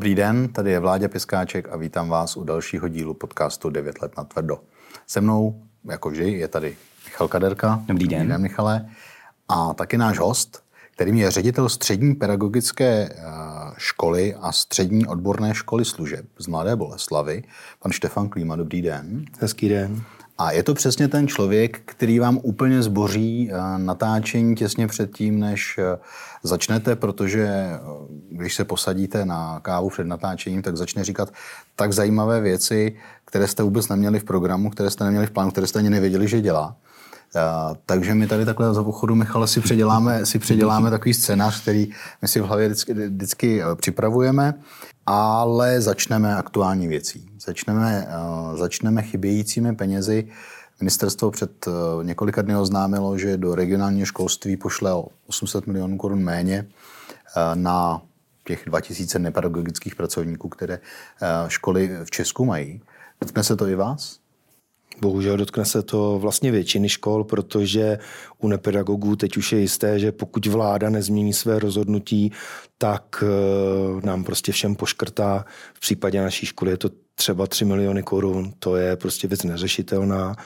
Dobrý den, tady je Vláďa Piskáček a vítám vás u dalšího dílu podcastu 9 let natvrdo. Se mnou, jako vždy, je tady Michal Kaderka. Dobrý den. Dobrý den, Michale. A taky náš host, kterým je ředitel střední pedagogické školy a střední odborné školy služeb z Mladé Boleslavy, pan Štefan Klíma. Dobrý den. Hezký den. A je to přesně ten člověk, který vám úplně zboří natáčení těsně předtím, než začnete, protože když se posadíte na kávu před natáčením, tak začne říkat tak zajímavé věci, které jste vůbec neměli v programu, které jste neměli v plánu, které jste ani nevěděli, že dělá. Takže my tady takhle za pochodu, Michale, si předěláme takový scénář, který my si v hlavě vždycky připravujeme, ale začneme aktuální věcí. Začneme chybějícími penězi. Ministerstvo před několika dny oznámilo, že do regionálního školství pošle 800 milionů korun méně na těch 2000 nepedagogických pracovníků, které školy v Česku mají. Dotkne se to i vás? Bohužel dotkne se to vlastně většiny škol, protože u nepedagogů teď už je jisté, že pokud vláda nezmění své rozhodnutí, tak nám prostě všem poškrtá. V případě naší školy je to třeba 3 miliony korun, to je prostě věc neřešitelná.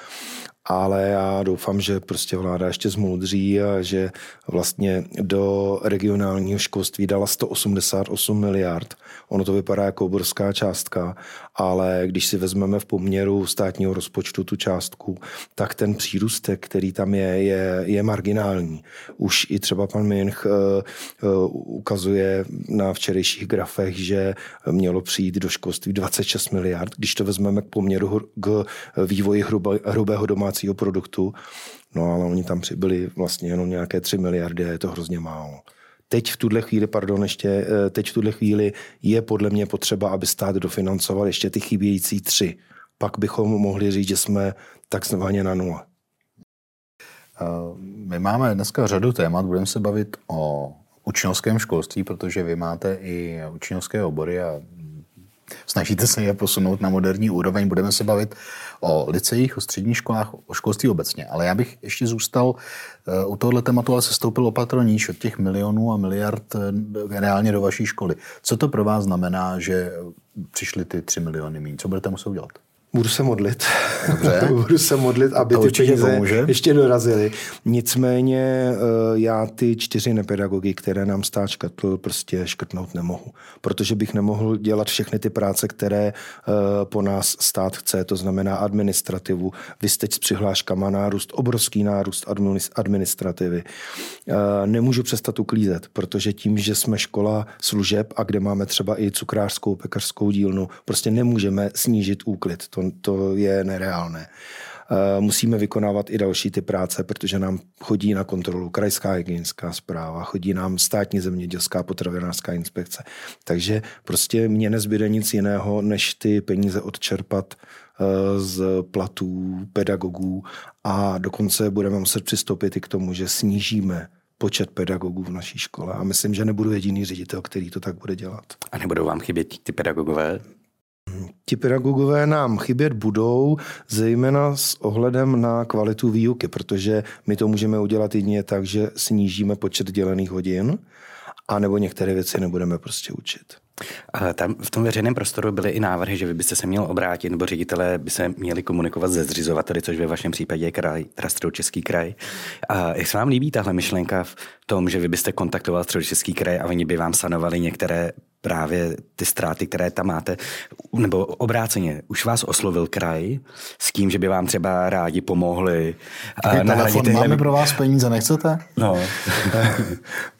Ale já doufám, že prostě vláda ještě zmoudří a že vlastně do regionálního školství dala 188 miliard. Ono to vypadá jako obrovská částka, ale když si vezmeme v poměru státního rozpočtu tu částku, tak ten přírůstek, který tam je marginální. Už i třeba pan Minch ukazuje na včerejších grafech, že mělo přijít do školství 26 miliard. Když to vezmeme k poměru k vývoji hrubého domácího produktu, no ale oni tam přibyli vlastně jenom nějaké 3 miliardy a je to hrozně málo. Teď v tuhle chvíli je podle mě potřeba, aby stát dofinancoval ještě ty chybějící 3. Pak bychom mohli říct, že jsme takzvaně na nule. My máme dneska řadu témat, budeme se bavit o učňovském školství, protože vy máte i učňovské obory a snažíte se je posunout na moderní úroveň. Budeme se bavit o liceích, o středních školách, o školství obecně. Ale já bych ještě zůstal u tohoto tématu, ale sestoupil opatro níž od těch milionů a miliard reálně do vaší školy. Co to pro vás znamená, že přišly ty 3 miliony míň? Co budete muset udělat? Budu se modlit. Dobře. Budu se modlit, aby ty peníze ještě dorazily. Nicméně já ty 4 nepedagogy, které nám stát škrtl, prostě škrtnout nemohu. Protože bych nemohl dělat všechny ty práce, které po nás stát chce, to znamená administrativu. Vy jste s přihláškama nárůst, obrovský nárůst administrativy. Nemůžu přestat uklízet, protože tím, že jsme škola služeb a kde máme třeba i cukrářskou, pekařskou dílnu, prostě nemůžeme snížit úklid. To je nereálné. Musíme vykonávat i další ty práce, protože nám chodí na kontrolu krajská hygienická správa, chodí nám státní zemědělská potravinářská inspekce. Takže prostě mně nezbyde nic jiného, než ty peníze odčerpat z platů pedagogů a dokonce budeme muset přistoupit i k tomu, že snížíme počet pedagogů v naší škole a myslím, že nebudu jediný ředitel, který to tak bude dělat. A nebudou vám chybět ty pedagogové? Ti pedagogové nám chybět budou, zejména s ohledem na kvalitu výuky, protože my to můžeme udělat jedině tak, že snížíme počet dělených hodin, anebo některé věci nebudeme prostě učit. Tam v tom veřejném prostoru byly i návrhy, že vy byste se měl obrátit, nebo ředitelé by se měli komunikovat se zřizovateli, což ve vašem případě je kraj, teda Středočeský kraj. A jak se vám líbí tahle myšlenka v tom, že vy byste kontaktoval Středočeský kraj a oni by vám sanovali některé právě ty ztráty, které tam máte, nebo obráceně, už vás oslovil kraj s tím, že by vám třeba rádi pomohli. Máme pro vás peníze, nechcete? No.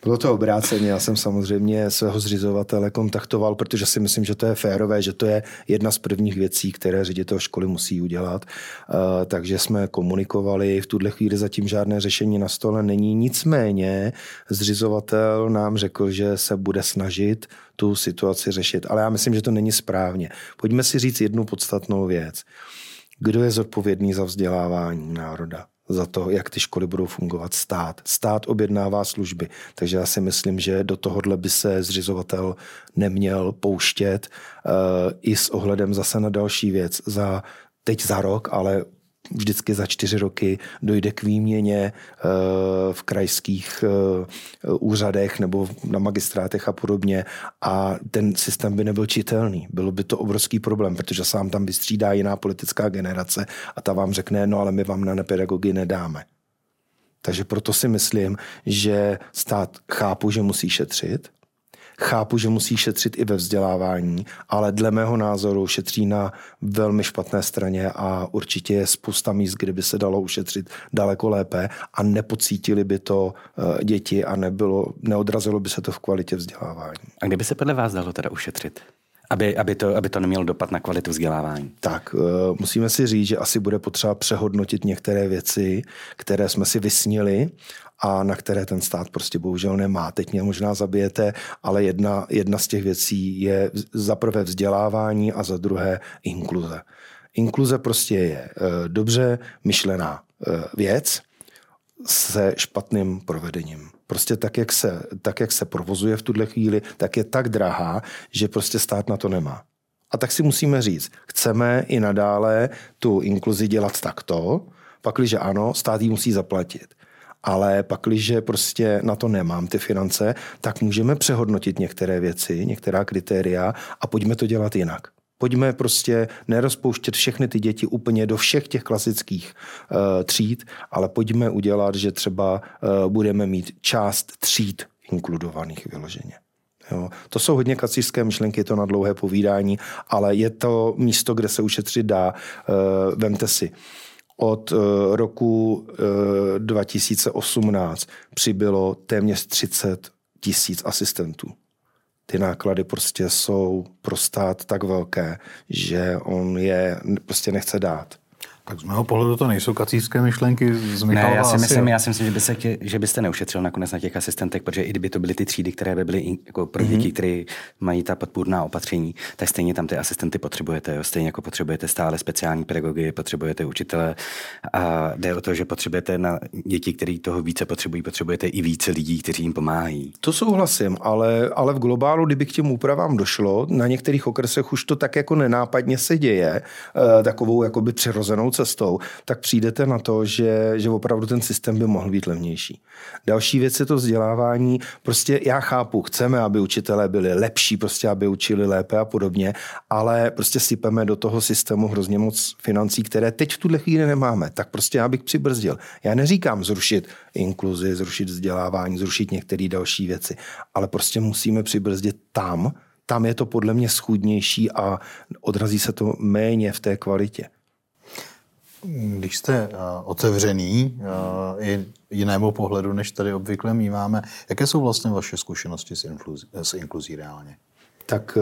Bylo to obráceně, já jsem samozřejmě svého zřizovatele kontaktoval, protože si myslím, že to je férové, že to je jedna z prvních věcí, které ředitel školy musí udělat. Takže jsme komunikovali, v tuhle chvíli zatím žádné řešení na stole není, nicméně zřizovatel nám řekl, že se bude snažit tu situaci řešit. Ale já myslím, že to není správně. Pojďme si říct jednu podstatnou věc. Kdo je zodpovědný za vzdělávání národa? Za to, jak ty školy budou fungovat? Stát. Stát objednává služby. Takže já si myslím, že do tohohle by se zřizovatel neměl pouštět i s ohledem zase na další věc. Teď za rok, ale Vždycky za 4 roky dojde k výměně v krajských úřadech nebo na magistrátech a podobně a ten systém by nebyl čitelný. Bylo by to obrovský problém, protože sám tam vystřídá jiná politická generace a ta vám řekne, no ale my vám na nepedagogy nedáme. Takže proto si myslím, že stát chápu, že musí šetřit. Chápu, že musí šetřit i ve vzdělávání, ale dle mého názoru šetří na velmi špatné straně a určitě je spousta míst, kde by se dalo ušetřit daleko lépe a nepocítili by to děti a neodrazilo by se to v kvalitě vzdělávání. A kde by se podle vás dalo teda ušetřit? Aby to nemělo dopad na kvalitu vzdělávání. Tak, musíme si říct, že asi bude potřeba přehodnotit některé věci, které jsme si vysnili a na které ten stát prostě bohužel nemá. Teď mě možná zabijete, ale jedna z těch věcí je za prvé vzdělávání a za druhé inkluze. Inkluze prostě je dobře myšlená věc se špatným provedením. Prostě tak, jak se provozuje v tuhle chvíli, tak je tak drahá, že prostě stát na to nemá. A tak si musíme říct, chceme i nadále tu inkluzi dělat takto, pakliže ano, stát ji musí zaplatit. Ale pakliže prostě na to nemám ty finance, tak můžeme přehodnotit některé věci, některá kritéria a pojďme to dělat jinak. Pojďme prostě nerozpouštět všechny ty děti úplně do všech těch klasických tříd, ale pojďme udělat, že třeba budeme mít část tříd inkludovaných vyloženě. Jo. To jsou hodně kacířské myšlenky, je to na dlouhé povídání, ale je to místo, kde se ušetřit dá. Vemte si, od roku 2018 přibylo téměř 30 000 asistentů. Ty náklady prostě jsou pro stát tak velké, že on je prostě nechce dát. Tak z mého pohledu to nejsou kacířské myšlenky. Já si myslím, že byste neušetřil nakonec na těch asistentech, protože i kdyby to byly ty třídy, které by byly jako pro děti, které mají ta podpůrná opatření, tak stejně tam ty asistenty potřebujete. Jo? Stejně jako potřebujete stále speciální pedagogy, potřebujete učitele a jde o to, že potřebujete na děti, které toho více potřebují, potřebujete i více lidí, kteří jim pomáhají. To souhlasím, ale v globálu, kdyby k těm úpravám došlo, na některých okresech už to tak jako nenápadně se děje, takovou jakoby přirozenou cestou, tak přijdete na to, že opravdu ten systém by mohl být levnější. Další věc je to vzdělávání. Prostě já chápu, chceme, aby učitelé byli lepší, prostě aby učili lépe a podobně, ale prostě sypeme do toho systému hrozně moc financí, které teď v tuhle chvíli nemáme. Tak prostě já bych přibrzdil. Já neříkám zrušit inkluzi, zrušit vzdělávání, zrušit některé další věci, ale prostě musíme přibrzdit tam je to podle mě schůdnější a odrazí se to méně v té kvalitě. Když jste otevřený i jinému pohledu, než tady obvykle míváme, jaké jsou vlastně vaše zkušenosti s inkluzí reálně? Tak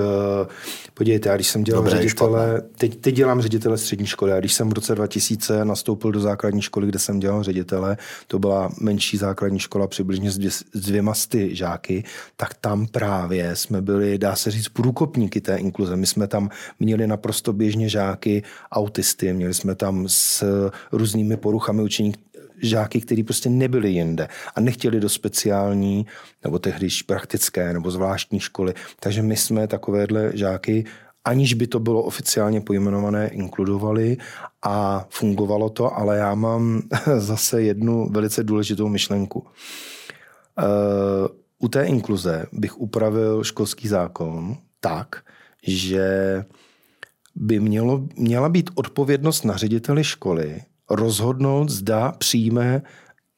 podívejte, já když jsem dělal ředitele, teď dělám ředitele střední školy, a když jsem v roce 2000 nastoupil do základní školy, kde jsem dělal ředitele, to byla menší základní škola přibližně s 200 žáky, tak tam právě jsme byli, dá se říct, průkopníky té inkluze. My jsme tam měli naprosto běžně žáky autisty, měli jsme tam s různými poruchami učení žáky, kteří prostě nebyli jinde a nechtěli do speciální nebo tehdyž praktické nebo zvláštní školy. Takže my jsme takovéhle žáky, aniž by to bylo oficiálně pojmenované, inkludovali a fungovalo to, ale já mám zase jednu velice důležitou myšlenku. U té inkluze bych upravil školský zákon tak, že by měla být odpovědnost na řediteli školy rozhodnout, zda přijme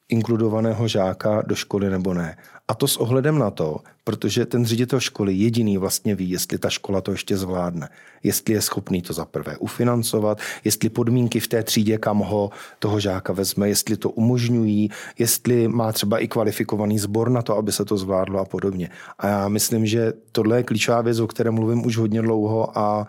inkludovaného žáka do školy nebo ne. A to s ohledem na to, protože ten ředitel školy jediný vlastně ví, jestli ta škola to ještě zvládne, jestli je schopný to zaprvé ufinancovat, jestli podmínky v té třídě, kam ho toho žáka vezme, jestli to umožňují, jestli má třeba i kvalifikovaný sbor na to, aby se to zvládlo a podobně. A já myslím, že tohle je klíčová věc, o které mluvím už hodně dlouho a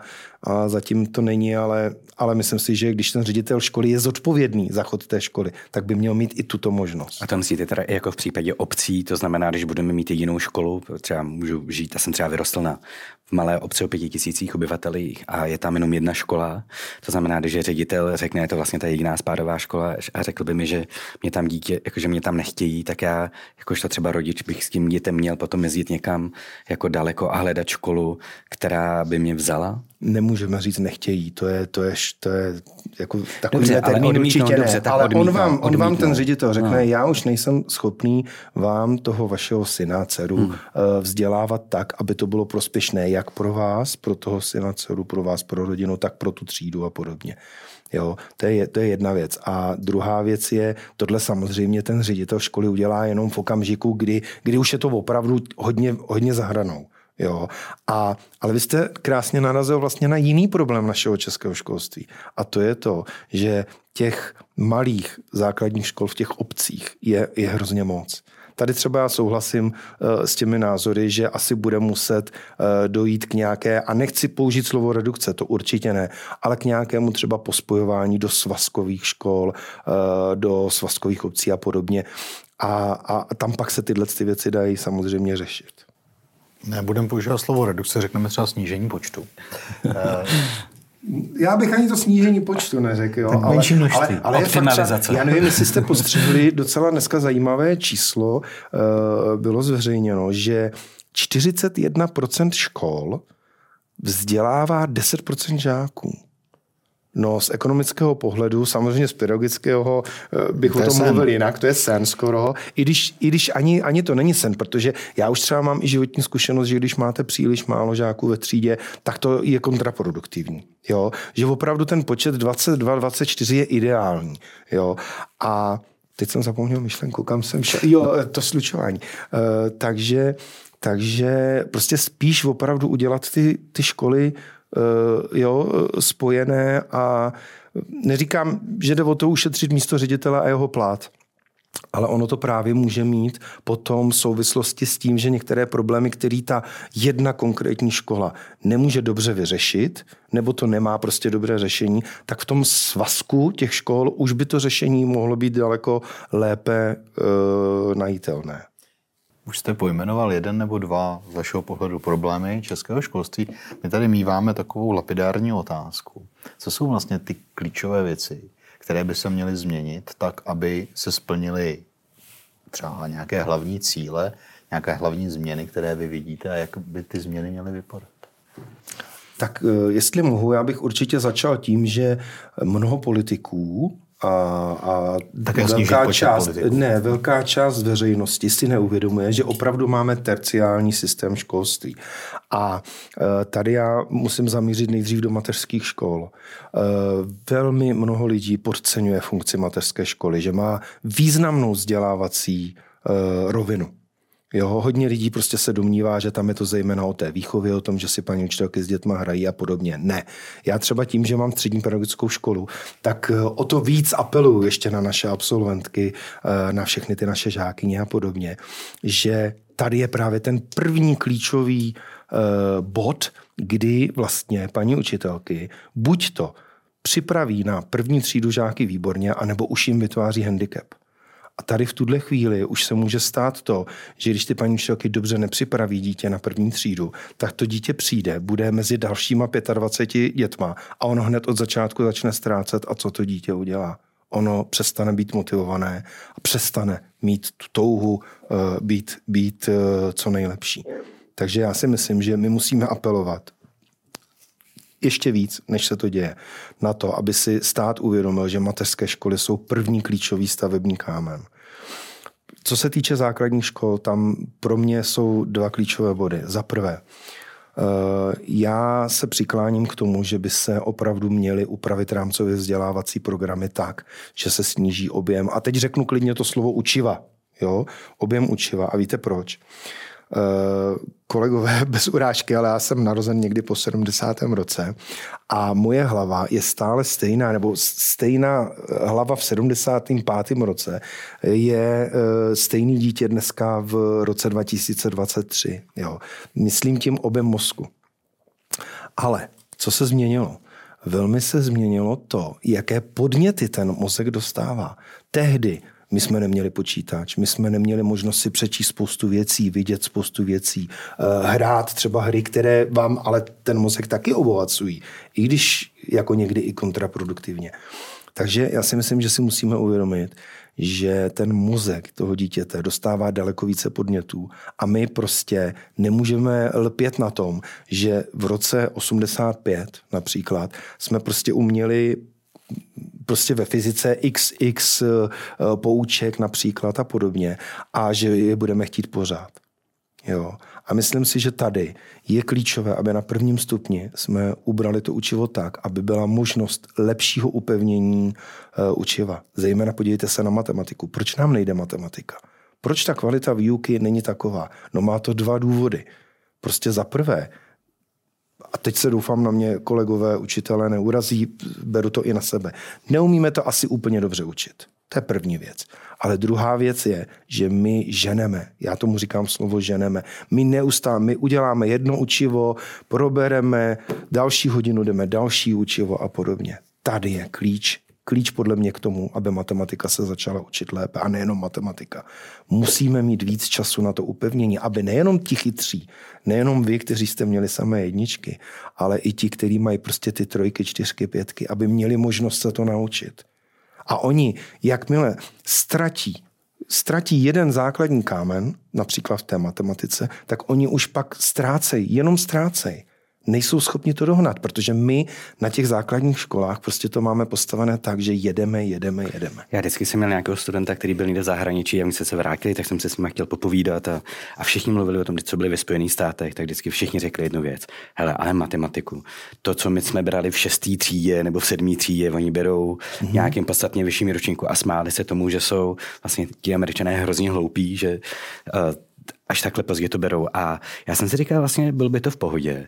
zatím to není, ale myslím si, že když ten ředitel školy je zodpovědný za chod té školy, tak by měl mít i tuto možnost. A to myslíte teda jako v případě obcí, to znamená, když budeme mít jinou školu, třeba můžu žít, já jsem třeba vyrostl v malé obci o 5 000 obyvatelích a je tam jenom jedna škola, to znamená, když ředitel řekne, je to vlastně ta jediná spádová škola a řekl by mi, že mě tam dítě, jakože mě tam nechtějí, tak já jakožto třeba rodič bych s tím dítem měl potom jezdit někam jako daleko a hledat školu, která by mě vzala. Nemůžeme říct nechtějí, to je jako takový on vám ten ředitel řekne, no. Já už nejsem schopný vám toho vašeho syna, dceru vzdělávat tak, aby to bylo prospěšné jak pro vás, pro toho syna, dceru, pro vás, pro rodinu, tak pro tu třídu a podobně. Jo, to je jedna věc. A druhá věc je, tohle samozřejmě ten ředitel školy udělá jenom v okamžiku, kdy už je to opravdu hodně za hranou. Jo. Ale vy jste krásně narazil vlastně na jiný problém našeho českého školství. A to je to, že těch malých základních škol v těch obcích je hrozně moc. Tady třeba já souhlasím s těmi názory, že asi bude muset dojít k nějaké, a nechci použít slovo redukce, to určitě ne, ale k nějakému třeba pospojování do svazkových škol, do svazkových obcí a podobně. A tam pak se tyhle ty věci dají samozřejmě řešit. Nebudeme používat slovo redukce, řekneme třeba snížení počtu. Já bych ani to snížení počtu neřekl, jo, ale optimalizace. Já nevím, jestli jste postřehli docela dneska zajímavé číslo, bylo zveřejněno, že 41% škol vzdělává 10% žáků. No, z ekonomického pohledu, samozřejmě z pedagogického, bych to o tom mluvil jinak, to je sen skoro, i když ani to není sen, protože já už třeba mám i životní zkušenost, že když máte příliš málo žáků ve třídě, tak to je kontraproduktivní. Jo? Že opravdu ten počet 22, 24 je ideální. Jo? A teď jsem zapomněl myšlenku, kam jsem šel. Jo, to slučování. Takže prostě spíš opravdu udělat ty školy spojené, a neříkám, že jde o to ušetřit místo ředitele a jeho plát, ale ono to právě může mít potom souvislosti s tím, že některé problémy, které ta jedna konkrétní škola nemůže dobře vyřešit, nebo to nemá prostě dobré řešení, tak v tom svazku těch škol už by to řešení mohlo být daleko lépe najitelné. Už jste pojmenoval jeden nebo dva z vašeho pohledu problémy českého školství. My tady míváme takovou lapidární otázku. Co jsou vlastně ty klíčové věci, které by se měly změnit tak, aby se splnily třeba nějaké hlavní cíle, nějaké hlavní změny, které vy vidíte, a jak by ty změny měly vypadat? Tak jestli mohu, já bych určitě začal tím, že mnoho politiků a velká část veřejnosti si neuvědomuje, že opravdu máme terciální systém školství. A tady já musím zamířit nejdřív do mateřských škol. Velmi mnoho lidí podceňuje funkci mateřské školy, že má významnou vzdělávací rovinu. Jo, hodně lidí prostě se domnívá, že tam je to zejména o té výchově, o tom, že si paní učitelky s dětma hrají a podobně. Ne. Já třeba tím, že mám střední pedagogickou školu, tak o to víc apeluju ještě na naše absolventky, na všechny ty naše žákyně a podobně, že tady je právě ten první klíčový bod, kdy vlastně paní učitelky buď to připraví na první třídu žáky výborně, anebo už jim vytváří handicap. A tady v tuhle chvíli už se může stát to, že když ty paní učitelky dobře nepřipraví dítě na první třídu, tak to dítě přijde, bude mezi dalšíma 25 dětma a ono hned od začátku začne ztrácet. A co to dítě udělá? Ono přestane být motivované a přestane mít tu touhu být co nejlepší. Takže já si myslím, že my musíme apelovat ještě víc, než se to děje, na to, aby si stát uvědomil, že mateřské školy jsou první klíčový stavební kámen. Co se týče základních škol, tam pro mě jsou dva klíčové body. Za prvé, já se přikláním k tomu, že by se opravdu měly upravit rámcově vzdělávací programy tak, že se sníží objem. A teď řeknu klidně to slovo učiva. Jo? Objem učiva. A víte proč? Kolegové, bez urážky, ale já jsem narozen někdy po 70. roce a moje hlava je stále stejná, nebo stejná hlava v 75. roce je stejný dítě dneska v roce 2023. Jo. Myslím tím objem mozku. Ale co se změnilo? Velmi se změnilo to, jaké podněty ten mozek dostává. Tehdy my jsme neměli počítač, my jsme neměli možnost si přečíst spoustu věcí, vidět spoustu věcí, hrát třeba hry, které vám ale ten mozek taky obohacují, i když jako někdy i kontraproduktivně. Takže já si myslím, že si musíme uvědomit, že ten mozek toho dítěte dostává daleko více podnětů a my prostě nemůžeme lpět na tom, že v roce 85 například jsme prostě uměli prostě ve fyzice XX pouček například a podobně a že je budeme chtít pořád. Jo. A myslím si, že tady je klíčové, aby na prvním stupni jsme ubrali to učivo tak, aby byla možnost lepšího upevnění učiva. Zejména podívejte se na matematiku. Proč nám nejde matematika? Proč ta kvalita výuky není taková? No má to dva důvody. Prostě za prvé, a teď se doufám na mě kolegové učitelé neurazí, beru to i na sebe, neumíme to asi úplně dobře učit. To je první věc. Ale druhá věc je, že my ženeme. Já tomu říkám slovo ženeme. My neustále, my uděláme jedno učivo, probereme, další hodinu jdeme, další učivo a podobně. Tady je klíč. Klíč podle mě k tomu, aby matematika se začala učit lépe a nejenom matematika. Musíme mít víc času na to upevnění, aby nejenom ti chytří, nejenom vy, kteří jste měli samé jedničky, ale i ti, kteří mají prostě ty trojky, čtyřky, pětky, aby měli možnost se to naučit. A oni, jakmile ztratí jeden základní kámen, například v té matematice, tak oni už pak ztrácejí. Nejsou schopni to dohnat, protože my na těch základních školách prostě to máme postavené tak, že jedeme. Já vždycky jsem měl nějakého studenta, který byl někde v zahraničí a oni se vrátili, tak jsem se s ním chtěl popovídat a všichni mluvili o tom, co byli ve Spojených státech, tak vždycky všichni řekli jednu věc. Hele, ale matematiku, to, co my jsme brali v 6. třídě nebo v 7. třídě, oni berou nějakým podstatně vyšším ročníku a smáli se tomu, že jsou vlastně ti Američané hrozně hloupí, že až takhle pozdě to berou. A já jsem si říkal, vlastně byl by to v pohodě,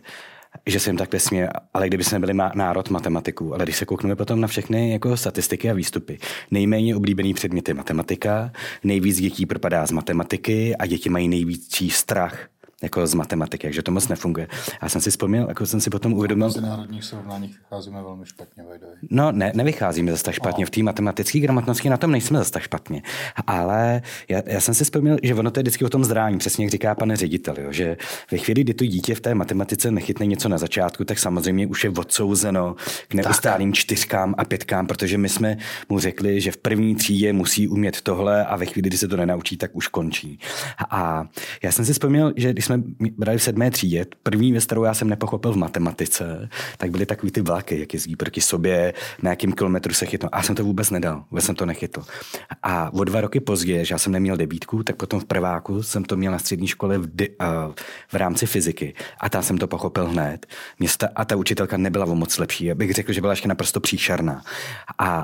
že jsem takhle směl, ale kdyby jsme byli národ matematiků, ale když se koukneme potom na všechny jako statistiky a výstupy, nejméně oblíbený předmět je matematika, nejvíc dětí propadá z matematiky a děti mají největší strach jako z matematiky, takže to moc nefunguje. Já jsem si vzpomněl, jako jsem si potom uvědomil... V mezinárodních srovnáních vycházíme velmi špatně. No ne, nevycházíme zase tak špatně. V té matematické gramotnosti na tom nejsme zase tak špatně. Ale já jsem si vzpomněl, že ono to je vždycky o tom zdrání, přesně jak říká pane ředitel, jo, že ve chvíli, kdy to dítě v té matematice nechytne něco na začátku, tak samozřejmě už je odsouzeno k neustálým čtyřkám a pětkám, protože my jsme mu řekli, že v první třídě musí umět tohle a ve chvíli, kdy se to nenaučí, tak už končí. A já jsem si vzpomněl, že když jsme brali v 7. třídě, první věc, kterou já jsem nepochopil v matematice, tak byly takový ty vlaky, jak jezdí proti sobě, na jakým kilometru se chytnou. A já jsem to vůbec nedal, vůbec jsem to nechytl. A o 2 roky později, že já jsem neměl debítku, tak potom v prváku jsem to měl na střední škole v rámci fyziky. A tam jsem to pochopil hned. A ta učitelka nebyla o moc lepší. Já bych řekl, že byla ještě naprosto příšerná.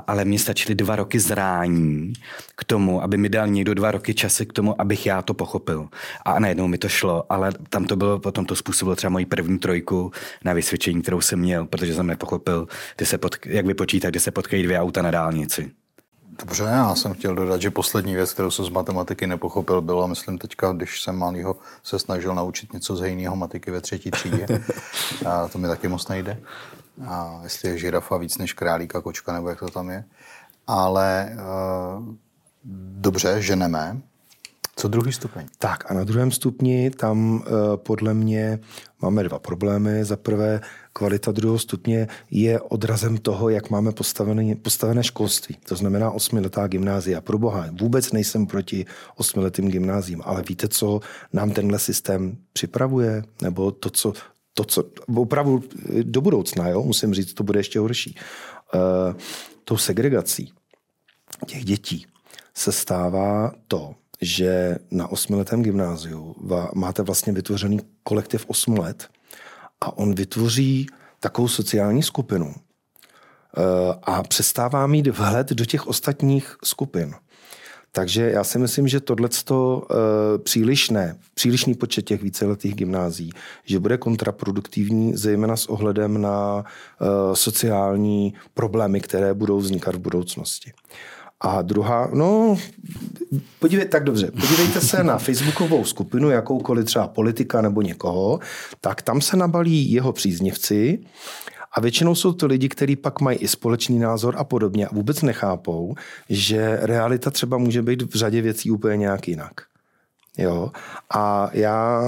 Ale mně stačily 2 roky zrání k tomu, aby mi dal někdo 2 roky času k tomu, abych já to pochopil. A najednou mi to šlo. Ale tam to bylo, potom to způsobilo třeba moji první trojku na vysvědčení, kterou jsem měl, protože jsem nepochopil, jak vypočítat, kde se potkají 2 auta na dálnici. Dobře, já jsem chtěl dodat, že poslední věc, kterou jsem z matematiky nepochopil, byla, myslím teďka, když jsem malýho se snažil naučit něco z hejného matiky ve 3. třídě. A to mi taky moc nejde. A jestli je žirafa víc než králík a kočka, nebo jak to tam je. Ale dobře, ženeme. Co druhý stupeň? Tak a na druhém stupni tam podle mě máme 2 problémy. Za prvé, kvalita 2. stupně je odrazem toho, jak máme postavené školství. To znamená 8letá gymnázia. Pro boha, vůbec nejsem proti 8letým gymnáziím, ale víte, co nám tenhle systém připravuje? Nebo to, co opravdu do budoucna, jo? Musím říct, to bude ještě horší. Tou segregací těch dětí se stává to, že na 8letém gymnáziu máte vlastně vytvořený kolektiv 8 let a on vytvoří takovou sociální skupinu a přestává mít vhled do těch ostatních skupin. Takže já si myslím, že tohleto přílišný počet těch víceletých gymnázií, že bude kontraproduktivní, zejména s ohledem na sociální problémy, které budou vznikat v budoucnosti. A druhá, podívejte se na facebookovou skupinu, jakoukoliv třeba politika nebo někoho, tak tam se nabalí jeho příznivci a většinou jsou to lidi, kteří pak mají i společný názor a podobně a vůbec nechápou, že realita třeba může být v řadě věcí úplně nějak jinak. Jo? A já...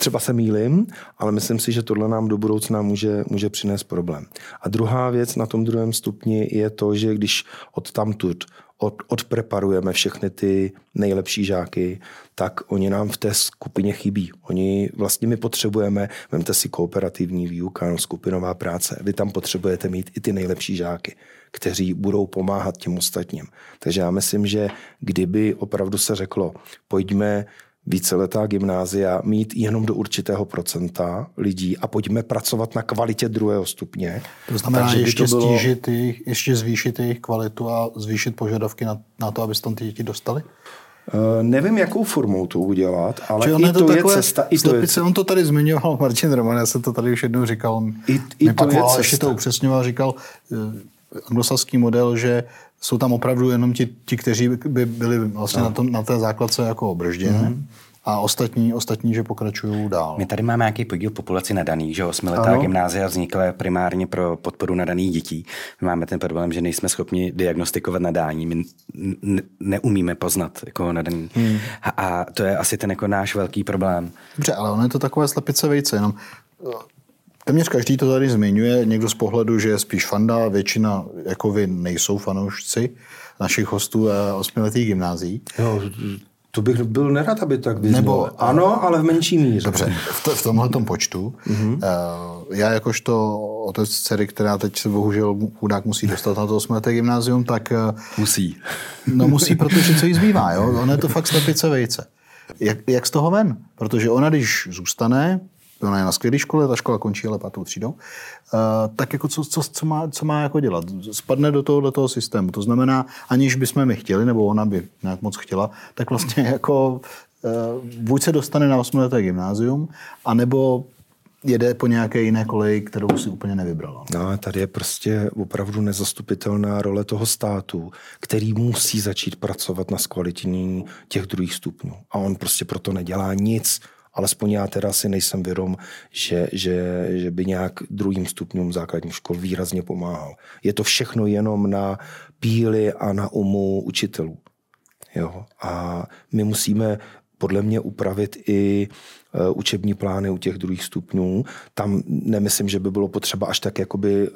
Třeba se mýlím, ale myslím si, že tohle nám do budoucna může přinést problém. A druhá věc na tom druhém stupni je to, že když odtamtud odpreparujeme všechny ty nejlepší žáky, tak oni nám v té skupině chybí. Oni vlastně my potřebujeme, vemte si kooperativní výuka, skupinová práce, vy tam potřebujete mít i ty nejlepší žáky, kteří budou pomáhat těm ostatním. Takže já myslím, že kdyby opravdu se řeklo, pojďme víceletá gymnázia mít jenom do určitého procenta lidí a pojďme pracovat na kvalitě druhého stupně. To znamená, takže ještě zvýšit jejich kvalitu a zvýšit požadavky na to, aby se tam ty děti dostaly? Nevím, jakou formou to udělat, ale i to je cesta. On to tady zmiňoval Martin Roman, já jsem to tady už jednou říkal. Ještě to upřesňoval, říkal anglosaský model, že jsou tam opravdu jenom ti kteří by byli vlastně na té základce jako obržděni a ostatní, že pokračují dál. My tady máme nějaký podíl populaci nadaných, že 8letá gymnázia vznikla primárně pro podporu nadaných dětí. My máme ten problém, že nejsme schopni diagnostikovat nadání, my neumíme poznat jako nadaný. A to je asi ten jako náš velký problém. Dobře, ale ono je to takové slepice vejce, jenom téměř každý to tady zmiňuje, někdo z pohledu, že je spíš fanda, většina jako vy nejsou fanoušci našich hostů 8letých gymnázií. Jo, to bych byl nerad, aby tak vyzněl. Nebo ano, ale v menší míře. Dobře, v tomhletom počtu. Já jakožto otec dcery, která teď se bohužel chudák musí dostat na to 8leté gymnázium, tak... Musí. No musí, protože co jí zbývá, jo? Ono je to fakt slepice vejce. Jak z toho ven? Protože ona, když zůstane... Ona je na skvělé škole, ta škola končí ale 5. třídou, tak jako co má jako dělat? Spadne do toho systému. To znamená, aniž bychom my chtěli, nebo ona by nějak moc chtěla, tak vlastně jako buď se dostane na 8leté gymnázium, anebo jede po nějaké jiné koleji, kterou si úplně nevybrala. No, tady je prostě opravdu nezastupitelná role toho státu, který musí začít pracovat na zkvalitnění těch druhých stupňů. A on prostě proto nedělá nic. Alespoň já teda si nejsem vědom, že by nějak druhým stupňům základních škol výrazně pomáhal. Je to všechno jenom na píli a na umu učitelů. Jo? A my musíme podle mě upravit i učební plány u těch druhých stupňů. Tam nemyslím, že by bylo potřeba až tak jakoby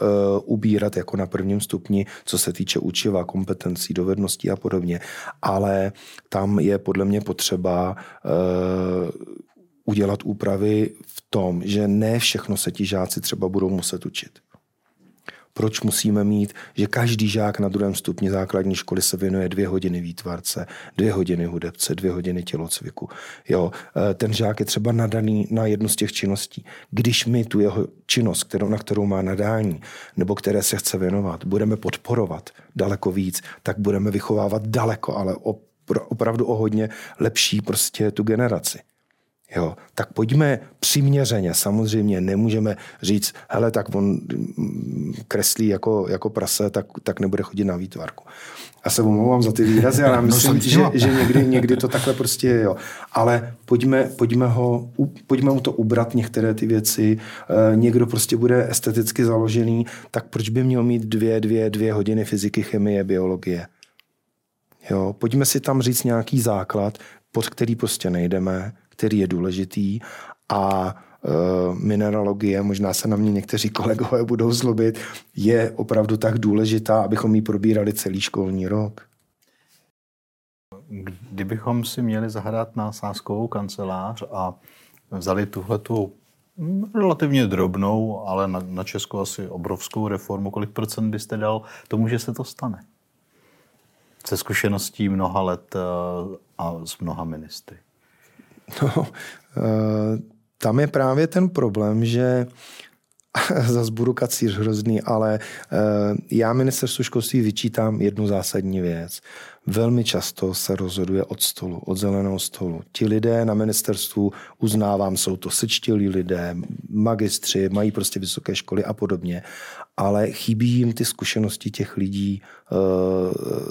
ubírat jako na prvním stupni, co se týče učiva, kompetencí, dovedností a podobně. Ale tam je podle mě potřeba udělat úpravy v tom, že ne všechno se ti žáci třeba budou muset učit. Proč musíme mít, že každý žák na druhém stupni základní školy se věnuje 2 hodiny výtvarce, 2 hodiny hudebce, 2 hodiny tělocviku. Jo, ten žák je třeba nadaný na jednu z těch činností. Když my tu jeho činnost, na kterou má nadání, nebo které se chce věnovat, budeme podporovat daleko víc, tak budeme vychovávat daleko, ale opravdu o hodně lepší prostě tu generaci. Jo, tak pojďme přiměřeně, samozřejmě nemůžeme říct, hele, tak on kreslí jako prase, tak nebude chodit na výtvarku. Já se omlouvám za ty výrazy, ale myslím, že někdy to takhle prostě je. Jo. Ale pojďme mu to ubrat, některé ty věci. Někdo prostě bude esteticky založený, tak proč by měl mít dvě hodiny fyziky, chemie, biologie? Jo, pojďme si tam říct nějaký základ, pod který prostě nejdeme, který je důležitý a mineralogie, možná se na mě někteří kolegové budou zlobit, je opravdu tak důležitá, abychom ji probírali celý školní rok. Kdybychom si měli zahrát na sázkovou kancelář a vzali tuhletu relativně drobnou, ale na Česku asi obrovskou reformu, kolik procent byste dal tomu, že se to stane? Se zkušeností mnoha let a s mnoha ministry. No, tam je právě ten problém, že zas budu kacíř hrozný, ale já ministerstvu školství vyčítám jednu zásadní věc. Velmi často se rozhoduje od stolu, od zeleného stolu. Ti lidé na ministerstvu, uznávám, jsou to sečtilí lidé, magistři, mají prostě vysoké školy a podobně, ale chybí jim ty zkušenosti těch lidí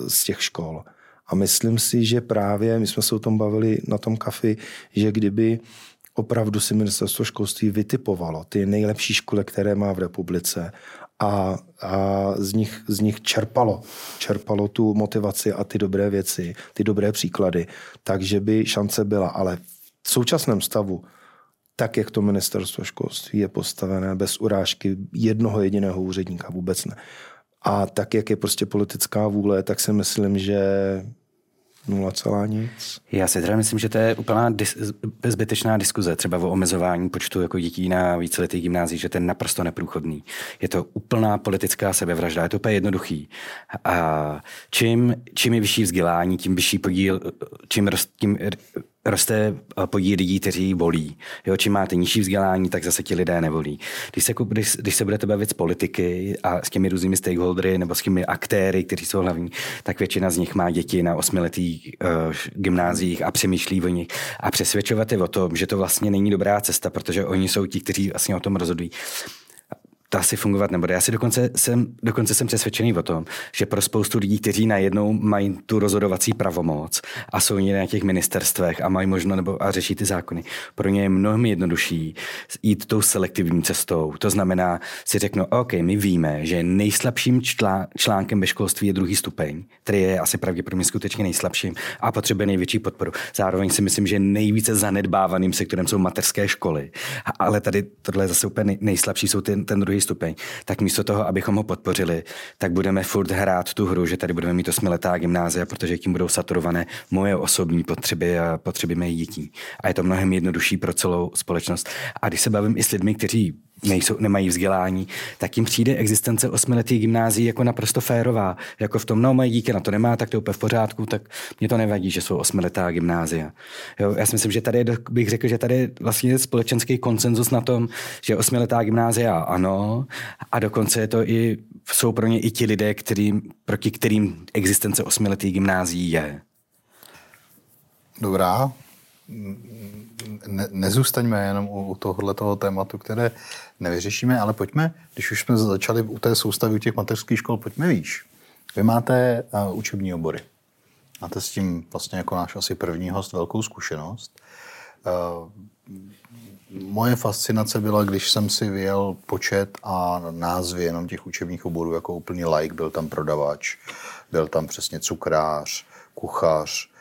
z těch škol. A myslím si, že právě, my jsme se o tom bavili na tom kafi, že kdyby opravdu si ministerstvo školství vytipovalo ty nejlepší školy, které má v republice a z nich čerpalo tu motivaci a ty dobré věci, ty dobré příklady, takže by šance byla. Ale v současném stavu tak, jak to ministerstvo školství je postavené, bez urážky jednoho jediného úředníka, vůbec ne. A tak, jak je prostě politická vůle, tak si myslím, že 0,nic. Já si teda myslím, že to je úplná zbytečná diskuze, třeba o omezování počtu jako dětí na víceletých gymnáziích, že to je naprosto neprůchodný. Je to úplná politická sebevražda, je to úplně jednoduchý. A čím je vyšší vzdělání, tím vyšší podíl, tím roste podíl lidí, kteří volí. Jo, čím máte nižší vzdělání, tak zase ti lidé nevolí. Když se budete bavit s politiky a s těmi různými stakeholdery nebo s těmi aktéry, kteří jsou hlavní, tak většina z nich má děti na 8letých gymnáziích a přemýšlí o nich. A přesvědčovat je o tom, že to vlastně není dobrá cesta, protože oni jsou ti, kteří vlastně o tom rozhodují. Ta asi fungovat nebude. Já si dokonce jsem přesvědčený o tom, že pro spoustu lidí, kteří najednou mají tu rozhodovací pravomoc a jsou někde na těch ministerstvech a mají možno nebo a řeší ty zákony, pro ně je mnohem jednodušší jít tou selektivní cestou. To znamená, si řeknu, OK, my víme, že nejslabším článkem ve školství je 2. stupeň, který je asi pravděpodobně skutečně nejslabším a potřebuje největší podporu. Zároveň si myslím, že nejvíce zanedbávaným sektorem jsou mateřské školy. Ale tady tohle zase úplně nejslabší jsou ten 2. stupeň, tak místo toho, abychom ho podpořili, tak budeme furt hrát tu hru, že tady budeme mít 8letá gymnázia, protože tím budou saturované moje osobní potřeby a potřeby mých dětí. A je to mnohem jednodušší pro celou společnost. A když se bavím i s lidmi, kteří nemají vzdělání, tak jim přijde existence 8letých gymnázií jako naprosto férová. Jako v tom, no moje dítě na to nemá, tak to je úplně v pořádku, tak mě to nevadí, že jsou 8letá gymnázia. Jo, já si myslím, že tady bych řekl, že tady je vlastně společenský konsenzus na tom, že 8letá gymnázia ano, a dokonce je to i, jsou pro ně i ti lidé, proti kterým existence 8letých gymnázií je. Dobrá. Nezůstaňme jenom u tohoto tématu, které nevyřešíme, ale pojďme, když už jsme začali u té soustavy u těch mateřských škol, pojďme výš. Vy máte učební obory. Máte s tím vlastně jako náš asi první host velkou zkušenost. Moje fascinace byla, když jsem si vyjel počet a názvy jenom těch učebních oborů jako úplný laik. Byl tam prodavač, byl tam přesně cukrář, kuchař.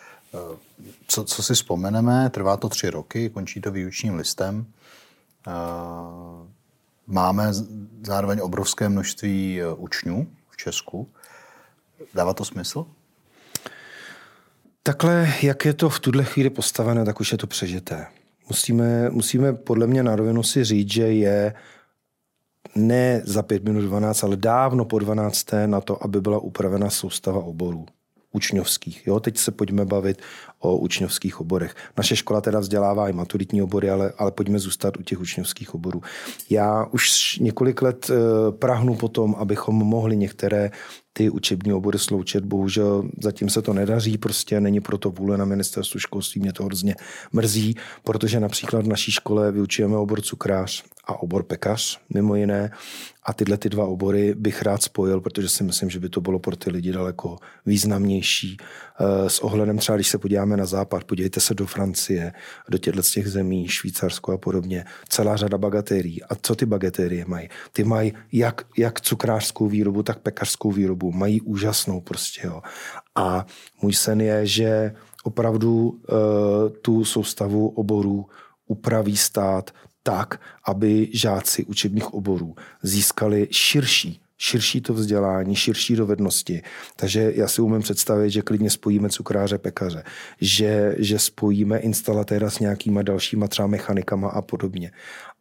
Co si vzpomeneme, trvá to 3 roky, končí to výučním listem. Máme zároveň obrovské množství učňů v Česku. Dává to smysl? Takhle, jak je to v tuhle chvíli postavené, tak už je to přežité. Musíme podle mě na rovinu si říct, že je ne za 5 minut 12, ale dávno po 12. na to, aby byla upravena soustava oborů učňovských. Jo, teď se pojďme bavit o učňovských oborech. Naše škola teda vzdělává i maturitní obory, ale pojďme zůstat u těch učňovských oborů. Já už několik let prahnu po tom, abychom mohli některé ty učební obory sloučit. Bohužel zatím se to nedaří, prostě není proto vůle na ministerstvu školství, mě to hrozně mrzí, protože například v naší škole vyučujeme obor cukrář a obor pekař, mimo jiné, a tyhle ty 2 obory bych rád spojil, protože si myslím, že by to bylo pro ty lidi daleko významnější. S ohledem třeba, když se podíváme na západ, podívejte se do Francie, do těch zemí, Švýcarsko a podobně, celá řada bagatérií. A co ty bagatérií mají? Ty mají jak cukrářskou výrobu, tak pekařskou výrobu. Mají úžasnou prostě. Jo. A můj sen je, že opravdu tu soustavu oborů upraví stát tak, aby žáci učebních oborů získali širší to vzdělání, širší dovednosti. Takže já si umím představit, že klidně spojíme cukráře, pekaře, že spojíme instalatéra s nějakýma dalšíma třeba mechanikama a podobně.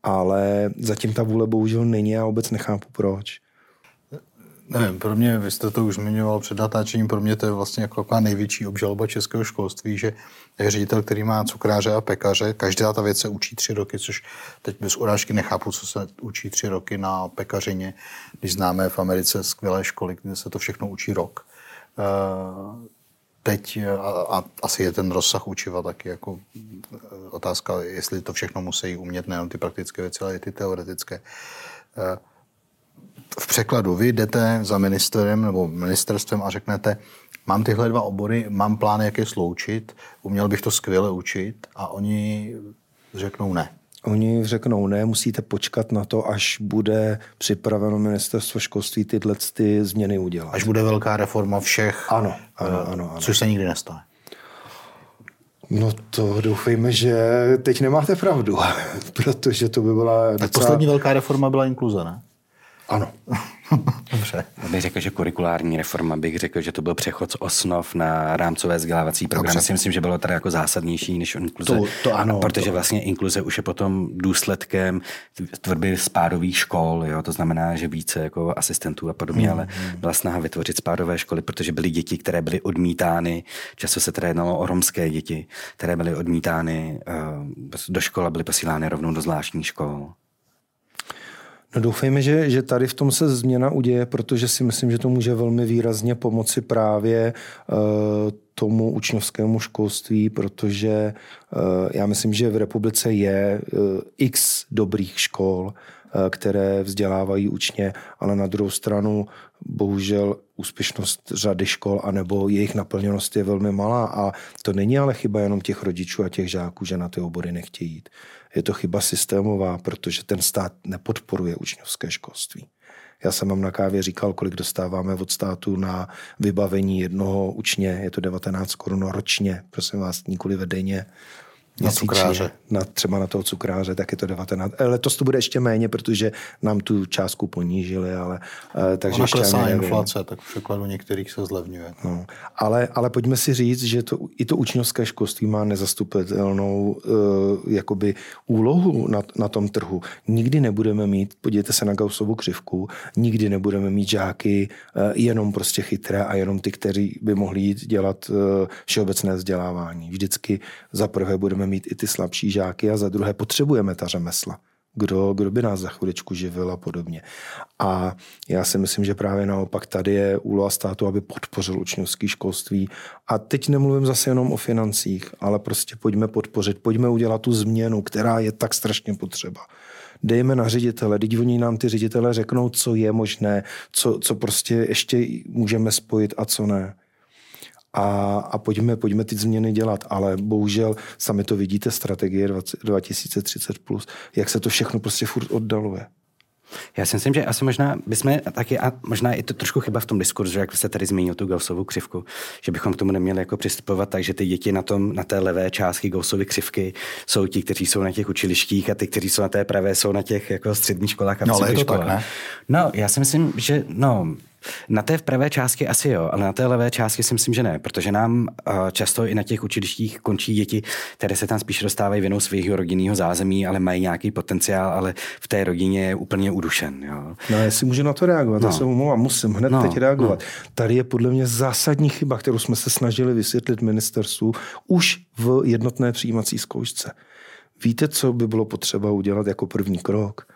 Ale zatím ta vůle bohužel není a vůbec nechápu proč. Nevím, pro mě, vy jste to už zmiňoval před natáčením, pro mě to je vlastně jako taková největší obžaloba českého školství, že je ředitel, který má cukráře a pekaře, každá ta věc se učí 3 roky, což teď bez urážky nechápu, co se učí 3 roky na pekařině, když známe v Americe skvělé školy, kde se to všechno učí rok. Teď a asi je ten rozsah učiva taky jako otázka, jestli to všechno musí umět, nejenom ty praktické věci, ale i ty teoretické. V překladu, vy jdete za ministerem nebo ministerstvem a řeknete, mám tyhle 2 obory, mám plán, jak je sloučit, uměl bych to skvěle učit, a oni řeknou ne. Oni řeknou ne, musíte počkat na to, až bude připraveno ministerstvo školství tyhle ty změny udělat. Až bude velká reforma všech, ano, což se nikdy nestane. No to doufejme, že teď nemáte pravdu, protože to by byla... Tak poslední velká reforma byla inkluze, ne? Ano. Dobře. Bych řekl, že kurikulární reforma, bych řekl, že to byl přechod z osnov na rámcové vzdělávací programy. Dobře. Si myslím, že bylo teda jako zásadnější než inkluze. To ano. Protože to. Vlastně inkluze už je potom důsledkem tvorby spádových škol, jo? To znamená, že více jako asistentů a podobně, ale byla snaha vytvořit spádové školy, protože byly děti, které byly odmítány, často se teda jednalo o romské děti, které byly odmítány do škola, byly posílány rovnou do zvláštních škol. No doufejme, že tady v tom se změna uděje, protože si myslím, že to může velmi výrazně pomoci právě tomu učňovskému školství, protože já myslím, že v republice je x dobrých škol, které vzdělávají učně, ale na druhou stranu bohužel úspěšnost řady škol anebo jejich naplněnost je velmi malá a to není ale chyba jenom těch rodičů a těch žáků, že na ty obory nechtějí jít. Je to chyba systémová, protože ten stát nepodporuje učňovské školství. Já jsem vám na kávě říkal, kolik dostáváme od státu na vybavení jednoho učně, je to 19 korun ročně, prosím vás, nikoli denně. Měsíčně, na cukráře. Třeba na toho cukráře, tak je to 19. Letos to bude ještě méně, protože nám tu částku ponížili, ale... Takže ještě klesá inflace, tak v překladu některých se zlevňuje. No, ale pojďme si říct, že i to učňovské školství má nezastupitelnou jakoby úlohu na tom trhu. Nikdy nebudeme mít, podívejte se na Gaussovu křivku, nikdy nebudeme mít žáky jenom prostě chytré a jenom ty, kteří by mohli jít dělat všeobecné vzdělávání. Vždycky za prvé budeme mít i ty slabší žáky a za druhé potřebujeme ta řemesla. Kdo by nás za chviličku živil a podobně. A já si myslím, že právě naopak tady je úloha státu, aby podpořil učňovské školství. A teď nemluvím zase jenom o financích, ale prostě pojďme podpořit, pojďme udělat tu změnu, která je tak strašně potřeba. Dejme na ředitele, teď oni nám ty ředitele řeknou, co je možné, co prostě ještě můžeme spojit a co ne. A pojďme ty změny dělat, ale bohužel sami to vidíte, strategie 2030+, jak se to všechno prostě furt oddaluje. Já si myslím, že asi možná bychom taky, a možná je to trošku chyba v tom diskurzu, jak jste tady zmínil tu Gaussovu křivku, že bychom k tomu neměli jako přistupovat, takže ty děti na té levé části Gaussovy křivky jsou ti, kteří jsou na těch učilištích a ty, kteří jsou na té pravé, jsou na těch jako středních školách a vysokých školách. Tak, ne? No, já si myslím, že na té pravé části asi jo, ale na té levé části si myslím, že ne, protože nám často i na těch učilištích končí děti, které se tam spíš dostávají vinou svého rodinného zázemí, ale mají nějaký potenciál, ale v té rodině je úplně udušen. Jo. No, jestli můžu na to reagovat, já se omlouvám, musím hned teď reagovat. No. Tady je podle mě zásadní chyba, kterou jsme se snažili vysvětlit ministerstvu už v jednotné přijímací zkoušce. Víte, co by bylo potřeba udělat jako první krok?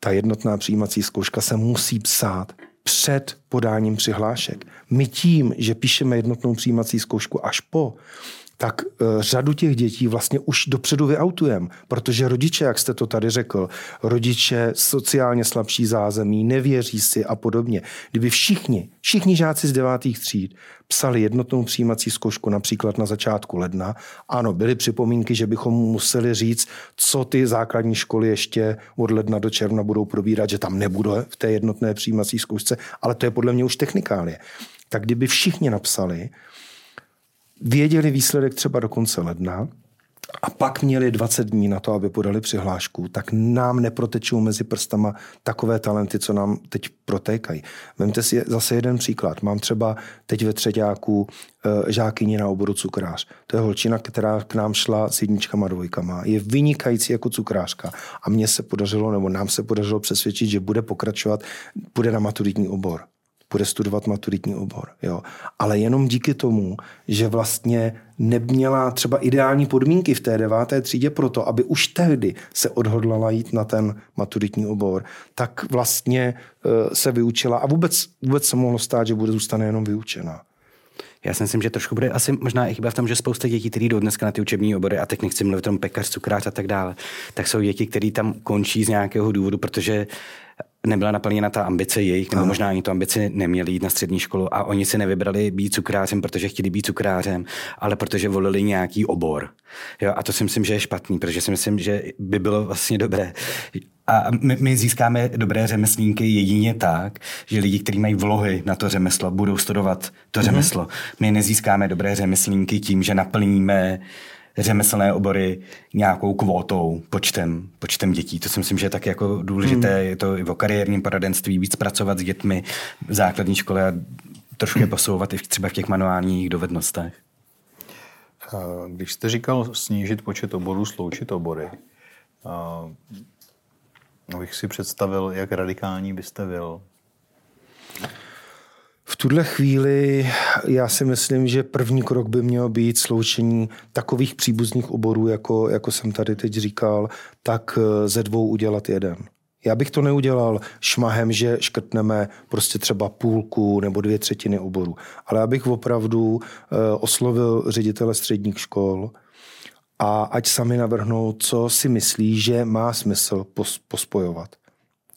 Ta jednotná přijímací zkouška se musí psát před podáním přihlášek. My tím, že píšeme jednotnou přijímací zkoušku až po, tak řadu těch dětí vlastně už dopředu vyautujeme, protože rodiče, jak jste to tady řekl, rodiče sociálně slabší zázemí, nevěří si a podobně. Kdyby všichni žáci z 9. tříd psali jednotnou přijímací zkoušku například na začátku ledna, ano, byly připomínky, že bychom museli říct, co ty základní školy ještě od ledna do června budou probírat, že tam nebude v té jednotné přijímací zkoušce, ale to je podle mě už technikálie. Tak kdyby všichni napsali, věděli výsledek třeba do konce ledna a pak měli 20 dní na to, aby podali přihlášku, tak nám neprotečou mezi prstama takové talenty, co nám teď protékají. Vemte si zase jeden příklad. Mám třeba teď ve třeťáku žákyni na oboru cukrář. To je holčina, která k nám šla s 1 a 2. Je vynikající jako cukrářka a nám se podařilo přesvědčit, že bude pokračovat, bude na maturitní obor. Bude studovat maturitní obor. Jo. Ale jenom díky tomu, že vlastně neměla třeba ideální podmínky v té 9. třídě proto, aby už tehdy se odhodlala jít na ten maturitní obor, tak vlastně se vyučila a vůbec se mohlo stát, že zůstane jenom vyučená. Já si myslím, že trošku bude asi možná i chyba v tom, že spousta dětí, které jdou dneska na ty učební obory, a teď nechci mluvit o tom pekař, cukrář a tak dále, tak jsou děti, které tam končí z nějakého důvodu, protože nebyla naplněna ta ambice jejich, nebo možná ani tu ambici neměli jít na střední školu a oni si nevybrali být cukrářem, protože chtěli být cukrářem, ale protože volili nějaký obor. Jo, a to si myslím, že je špatný, protože si myslím, že by bylo vlastně dobré. A my získáme dobré řemeslníky jedině tak, že lidi, kteří mají vlohy na to řemeslo, budou studovat to řemeslo. My nezískáme dobré řemeslníky tím, že naplníme řemeslné obory nějakou kvótou, počtem dětí. To si myslím, že je tak jako důležité. Je to i o kariérním poradenství, víc pracovat s dětmi v základní škole a trošku je posouvat i třeba v těch manuálních dovednostech. Když jste říkal snížit počet oborů, sloučit obory, abych si představil, jak radikální byste byl. V tuhle chvíli já si myslím, že první krok by měl být sloučení takových příbuzných oborů, jako jsem tady teď říkal, tak ze dvou udělat jeden. Já bych to neudělal šmahem, že škrtneme prostě třeba půlku nebo 2/3 oboru, ale já bych opravdu oslovil ředitele středních škol a ať sami navrhnou, co si myslí, že má smysl pospojovat.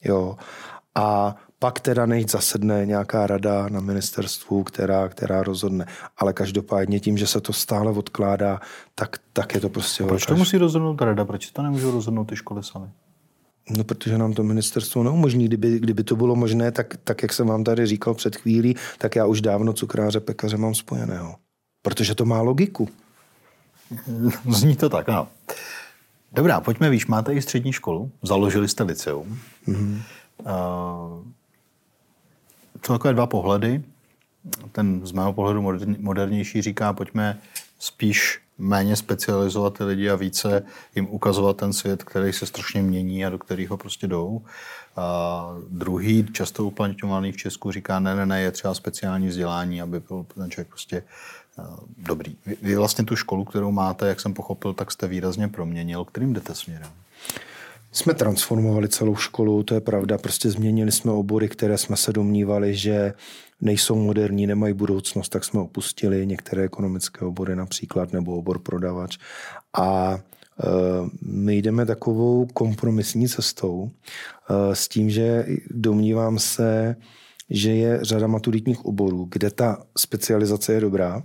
Jo. A pak teda nejít zasedne nějaká rada na ministerstvu, která rozhodne. Ale každopádně tím, že se to stále odkládá, tak je to prostě... Proč to musí rozhodnout rada? Proč to nemůžou rozhodnout ty školy sami? No, protože nám to ministerstvo neumožní. Kdyby to bylo možné, tak jak jsem vám tady říkal před chvílí, tak já už dávno cukráře, pekaře mám spojeného. Protože to má logiku. Zní to tak, no. Dobrá, pojďme víš. Máte i střední školu. Založili jste liceum. Mm-hmm. Takové dva pohledy. Ten z mého pohledu modernější říká, pojďme spíš méně specializovat ty lidi a více jim ukazovat ten svět, který se strašně mění a do kterého prostě jdou. A druhý, často uplatňovaný v Česku, říká, ne, je třeba speciální vzdělání, aby byl ten člověk prostě dobrý. Vy vlastně tu školu, kterou máte, jak jsem pochopil, tak jste výrazně proměnil. Kterým jdete směrem? Jsme transformovali celou školu, to je pravda, prostě změnili jsme obory, které jsme se domnívali, že nejsou moderní, nemají budoucnost, tak jsme opustili některé ekonomické obory například, nebo obor prodavač. A my jdeme takovou kompromisní cestou s tím, že domnívám se, že je řada maturitních oborů, kde ta specializace je dobrá.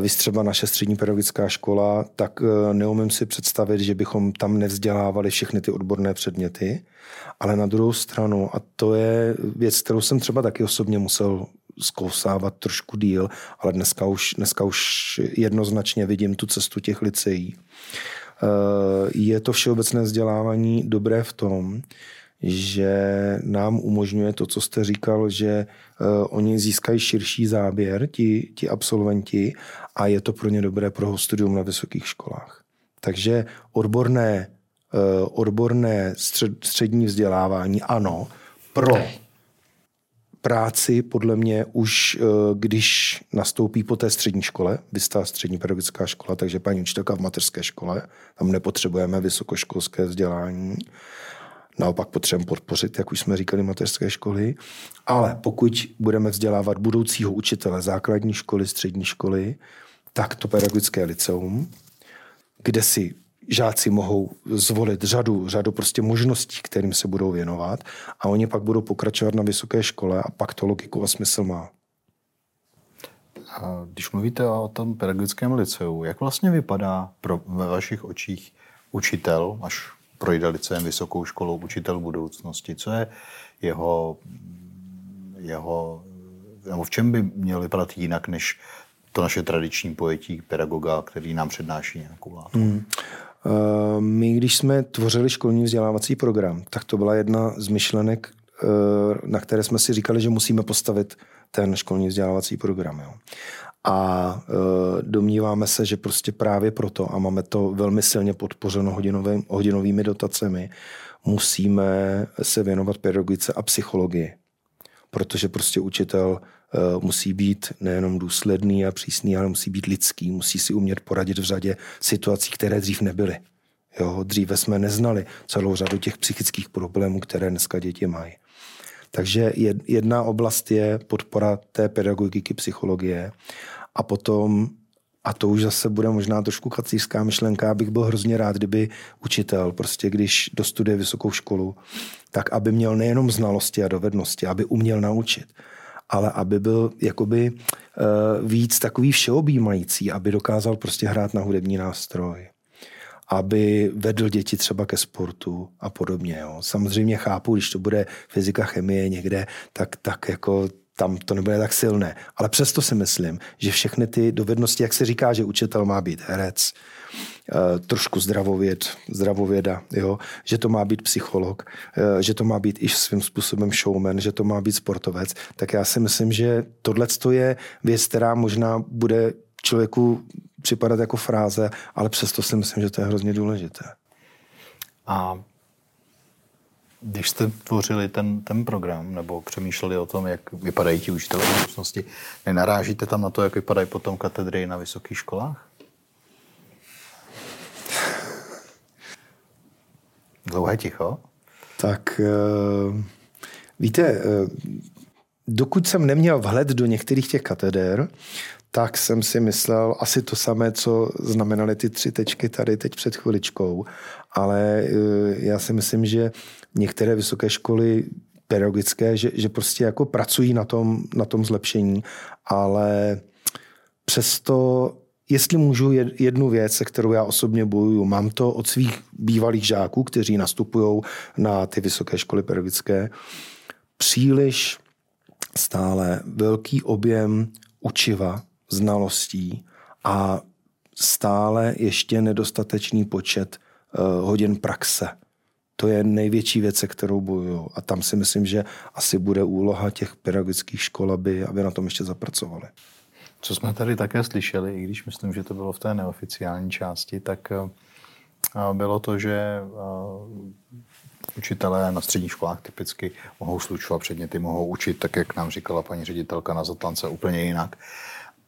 Víš, třeba naše střední pedagogická škola, tak neumím si představit, že bychom tam nevzdělávali všechny ty odborné předměty, ale na druhou stranu, a to je věc, kterou jsem třeba taky osobně musel zkousávat trošku díl, ale dneska už jednoznačně vidím tu cestu těch liceí. Je to všeobecné vzdělávání dobré v tom, že nám umožňuje to, co jste říkal, že oni získají širší záběr, ti absolventi, a je to pro ně dobré pro studium na vysokých školách. Takže odborné střední vzdělávání, ano, pro práci podle mě už, když nastoupí po té střední škole, vystá střední pedagogická škola, takže paní učitelka v mateřské škole, tam nepotřebujeme vysokoškolské vzdělání, naopak potřebujeme podpořit, jak už jsme říkali, mateřské školy. Ale pokud budeme vzdělávat budoucího učitele základní školy, střední školy, tak to pedagogické liceum, kde si žáci mohou zvolit řadu prostě možností, kterým se budou věnovat, a oni pak budou pokračovat na vysoké škole a pak to logiku a smysl má. A když mluvíte o tom pedagogickém liceu, jak vlastně vypadá ve vašich očích učitel, až projde liceem, vysokou školou, učitel budoucnosti? Co je jeho nebo v čem by měl vypadat jinak, než to naše tradiční pojetí pedagoga, který nám přednáší nějakou látku? My, když jsme tvořili školní vzdělávací program, tak to byla jedna z myšlenek, na které jsme si říkali, že musíme postavit ten školní vzdělávací program. Jo. A domníváme se, že prostě právě proto, a máme to velmi silně podpořeno hodinovými dotacemi, musíme se věnovat pedagogice a psychologii. Protože prostě učitel musí být nejenom důsledný a přísný, ale musí být lidský, musí si umět poradit v řadě situací, které dřív nebyly. Jo, dříve jsme neznali celou řadu těch psychických problémů, které dneska děti mají. Takže jedna oblast je podpora té pedagogiky, psychologie a potom A to už zase bude možná trošku kacířská myšlenka, abych byl hrozně rád, kdyby učitel, prostě když dostuduje vysokou školu, tak aby měl nejenom znalosti a dovednosti, aby uměl naučit, ale aby byl jakoby víc takový všeobjímající, aby dokázal prostě hrát na hudební nástroj, aby vedl děti třeba ke sportu a podobně. Jo. Samozřejmě chápu, když to bude fyzika, chemie někde, tak jako tam to nebude tak silné. Ale přesto si myslím, že všechny ty dovednosti, jak se říká, že učitel má být herec, trošku zdravověda, jo? Že to má být psycholog, že to má být i svým způsobem showman, že to má být sportovec, tak já si myslím, že tohleto je věc, která možná bude člověku připadat jako fráze, ale přesto si myslím, že to je hrozně důležité. A když jste tvořili ten program nebo přemýšleli o tom, jak vypadají ti učitelé v budoucnosti, nenarážíte tam na to, jak vypadají potom katedry na vysokých školách? Dlouhé ticho? Tak víte, dokud jsem neměl vhled do některých těch kateder, tak jsem si myslel asi to samé, co znamenaly ty 3 tečky tady teď před chviličkou. Ale já si myslím, že některé vysoké školy pedagogické, že prostě jako pracují na tom zlepšení, ale přesto, jestli můžu jednu věc, se kterou já osobně bojuju, mám to od svých bývalých žáků, kteří nastupují na ty vysoké školy pedagogické, příliš stále velký objem učiva, znalostí a stále ještě nedostatečný počet hodin praxe. To je největší věc, se kterou bojuju. A tam si myslím, že asi bude úloha těch pedagogických škol, aby na tom ještě zapracovali. Co jsme tady také slyšeli, i když myslím, že to bylo v té neoficiální části, tak bylo to, že učitelé na středních školách typicky mohou slučovat předměty, mohou učit, tak jak nám říkala paní ředitelka na Zatlance, úplně jinak.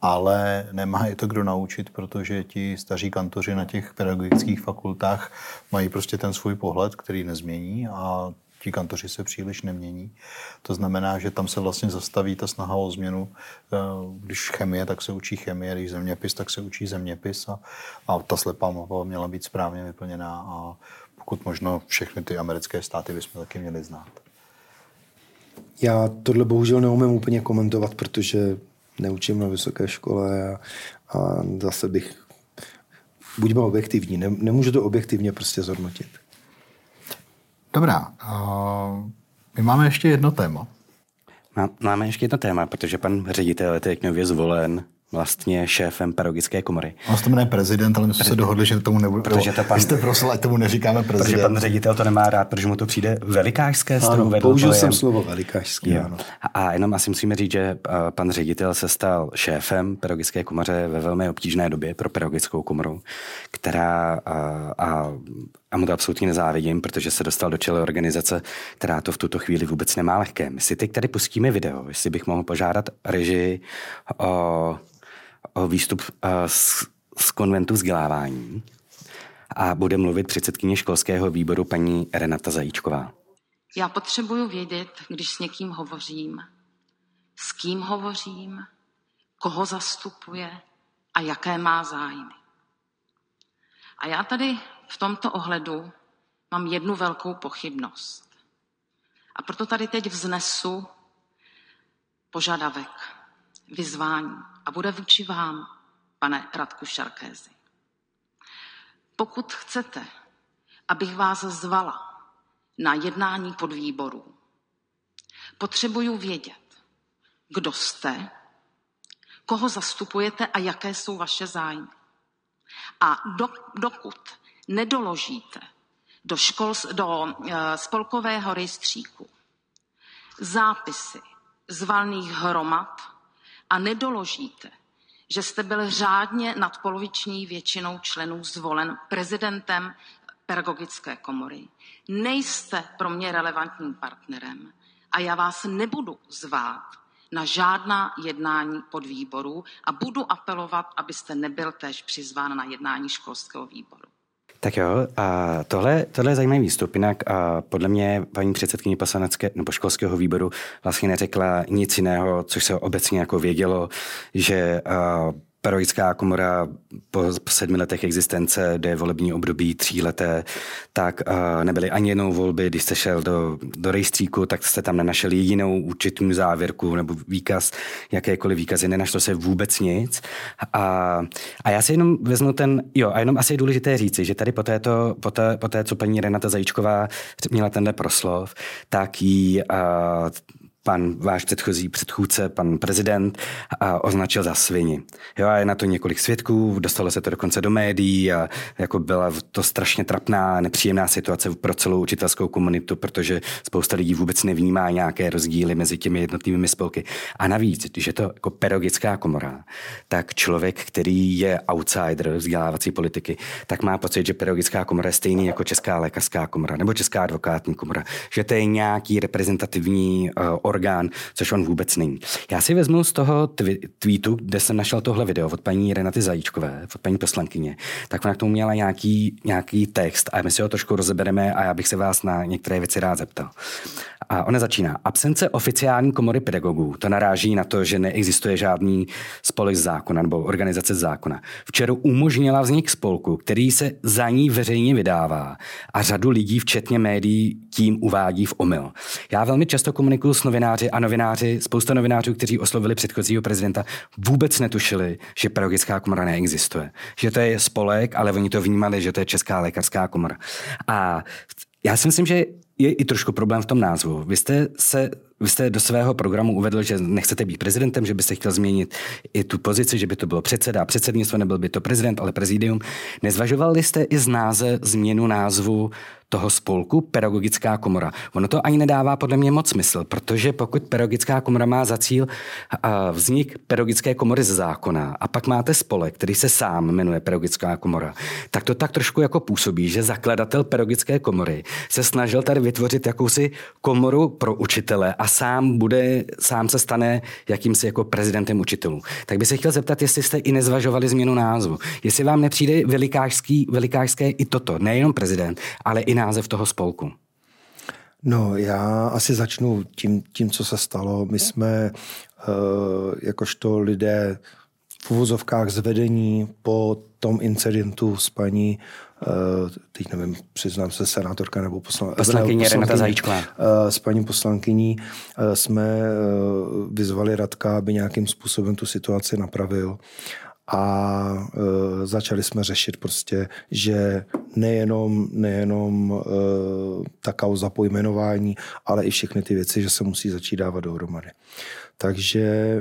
Ale nemá je to kdo naučit, protože ti staří kantoři na těch pedagogických fakultách mají prostě ten svůj pohled, který nezmění a ti kantoři se příliš nemění. To znamená, že tam se vlastně zastaví ta snaha o změnu. Když chemie, tak se učí chemie, když zeměpis, tak se učí zeměpis a ta slepá mapa měla být správně vyplněná a pokud možno všechny ty americké státy bychom taky měli znát. Já tohle bohužel neumím úplně komentovat, protože neučím na vysoké škole a zase bych, buďme objektivní, nemůžu to objektivně prostě zhodnotit. Dobrá, my máme ještě jedno téma. Máme ještě jedno téma, protože pan ředitel je teď nově zvolen vlastně šéfem pedagogické komory. On se to jmenuje prezident, ale my jsme se dohodli, že tomu nebudu. Protože to pan, jste prosil, ať tomu neříkáme prezident. Protože pan ředitel to nemá rád, protože mu to přijde velikářské. Ano, použil jsem slovo velikářské. Ano. A jenom asi musíme říct, že pan ředitel se stal šéfem pedagogické komoře ve velmi obtížné době pro pedagogickou komoru, která a mu to absolutně nezávidím, protože se dostal do čela organizace, která to v tuto chvíli vůbec nemá lehké. My si teď tady pustíme video, jestli bych mohl požádat režii o výstup z konventu vzdělávání a bude mluvit předsedkyně školského výboru paní Renata Zajíčková. Já potřebuju vědět, když s někým hovořím, s kým hovořím, koho zastupuje a jaké má zájmy. A já tady v tomto ohledu mám jednu velkou pochybnost. A proto tady teď vznesu požadavek, vyzvání a bude vůči vám, pane Radku Sárközi. Pokud chcete, abych vás zvala na jednání podvýborů, potřebuju vědět, kdo jste, koho zastupujete a jaké jsou vaše zájmy. A dokud nedoložíte do spolkového rejstříku zápisy z valných hromad a nedoložíte, že jste byl řádně nadpoloviční většinou členů zvolen prezidentem pedagogické komory, nejste pro mě relevantním partnerem a já vás nebudu zvát na žádná jednání podvýboru a budu apelovat, abyste nebyl též přizván na jednání školského výboru. Tak jo, a tohle je zajímavý výstup, jinak a podle mě paní předsedkyně poslanecké nebo školského výboru vlastně neřekla nic jiného, což se obecně jako vědělo, že Pedagogická komora po 7 letech existence, kde je volební období 3leté, tak nebyly ani jednou volby. Když jste šel do rejstříku, tak jste tam nenašel jedinou účetní závěrku nebo výkaz, jakékoliv výkazy. Nenašlo se vůbec nic. A já si jenom vezmu jenom asi je důležité říci, že tady po té, co paní Renata Zajíčková měla tenhle proslov, tak jí pan váš předchůdce, pan prezident, označil za svini. Jo, a je na to několik svědků, dostalo se to dokonce do médií a jako byla to strašně trapná, nepříjemná situace pro celou učitelskou komunitu, protože spousta lidí vůbec nevnímá nějaké rozdíly mezi těmi jednotlivými spolky. A navíc, když je to jako pedagogická komora, tak člověk, který je outsider vzdělávací politiky, tak má pocit, že pedagogická komora je stejný jako Česká lékařská komora nebo Česká advokátní komora, že to je nějaký reprezentativní orgán, což on vůbec není. Já si vezmu z toho tweetu, kde jsem našel tohle video od paní Renaty Zajíčkové, od paní poslankyně, tak ona k tomu měla nějaký text a my si ho trošku rozebereme a já bych se vás na některé věci rád zeptal. A ona začíná. Absence oficiální komory pedagogů. To naráží na to, že neexistuje žádný spolek zákona nebo organizace zákona. Včera umožnila vznik spolku, který se za ní veřejně vydává a řadu lidí, včetně médií, tím uvádí v omyl. Já velmi často komunikuju s novináři a spousta novinářů, kteří oslovili předchozího prezidenta, vůbec netušili, že pedagogická komora neexistuje. Že to je spolek, ale oni to vnímali, že to je Česká lékařská komora. A já si myslím, že je i trošku problém v tom názvu. Vy jste do svého programu uvedl, že nechcete být prezidentem, že byste chtěl změnit i tu pozici, že by to bylo předseda a předsednictvo, nebyl by to prezident, ale prezidium. Nezvažovali jste i změnu názvu toho spolku Pedagogická komora? Ono to ani nedává podle mě moc smysl, protože pokud Pedagogická komora má za cíl vznik pedagogické komory ze zákona a pak máte spolek, který se sám jmenuje Pedagogická komora, tak to tak trošku jako působí, že zakladatel Pedagogické komory se snažil tady vytvořit jakousi komoru pro učitele a sám se stane jakýmsi jako prezidentem učitelů. Tak by se chtěl zeptat, jestli jste i nezvažovali změnu názvu. Jestli vám nepřijde velikářské i toto, nejenom prezident, ale i název toho spolku. No, já asi začnu tím, co se stalo. My jsme jakožto lidé v uvozovkách zvedení po tom incidentu s paní, teď nevím, přiznám se, senátorka nebo poslankyně Renata Zajíčková. S paní poslankyní jsme vyzvali Radka, aby nějakým způsobem tu situaci napravil. A začali jsme řešit prostě, že nejenom ta kauza pojmenování, ale i všechny ty věci, že se musí začít dávat dohromady. Takže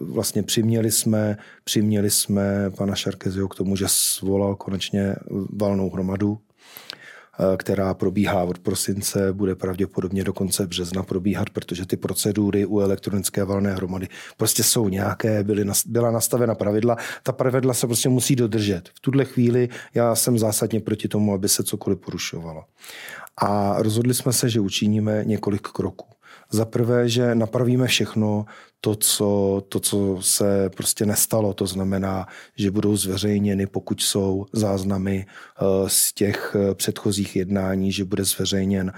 vlastně přiměli jsme pana Sárköziho k tomu, že svolal konečně valnou hromadu, která probíhá od prosince, bude pravděpodobně do konce března probíhat, protože ty procedury u elektronické valné hromady prostě jsou nějaké, byla nastavena pravidla, ta pravidla se prostě musí dodržet. V tuhle chvíli já jsem zásadně proti tomu, aby se cokoliv porušovalo. A rozhodli jsme se, že učiníme několik kroků. Za prvé, že napravíme všechno to, co se prostě nestalo. To znamená, že budou zveřejněny, pokud jsou záznamy z těch předchozích jednání, že bude zveřejněn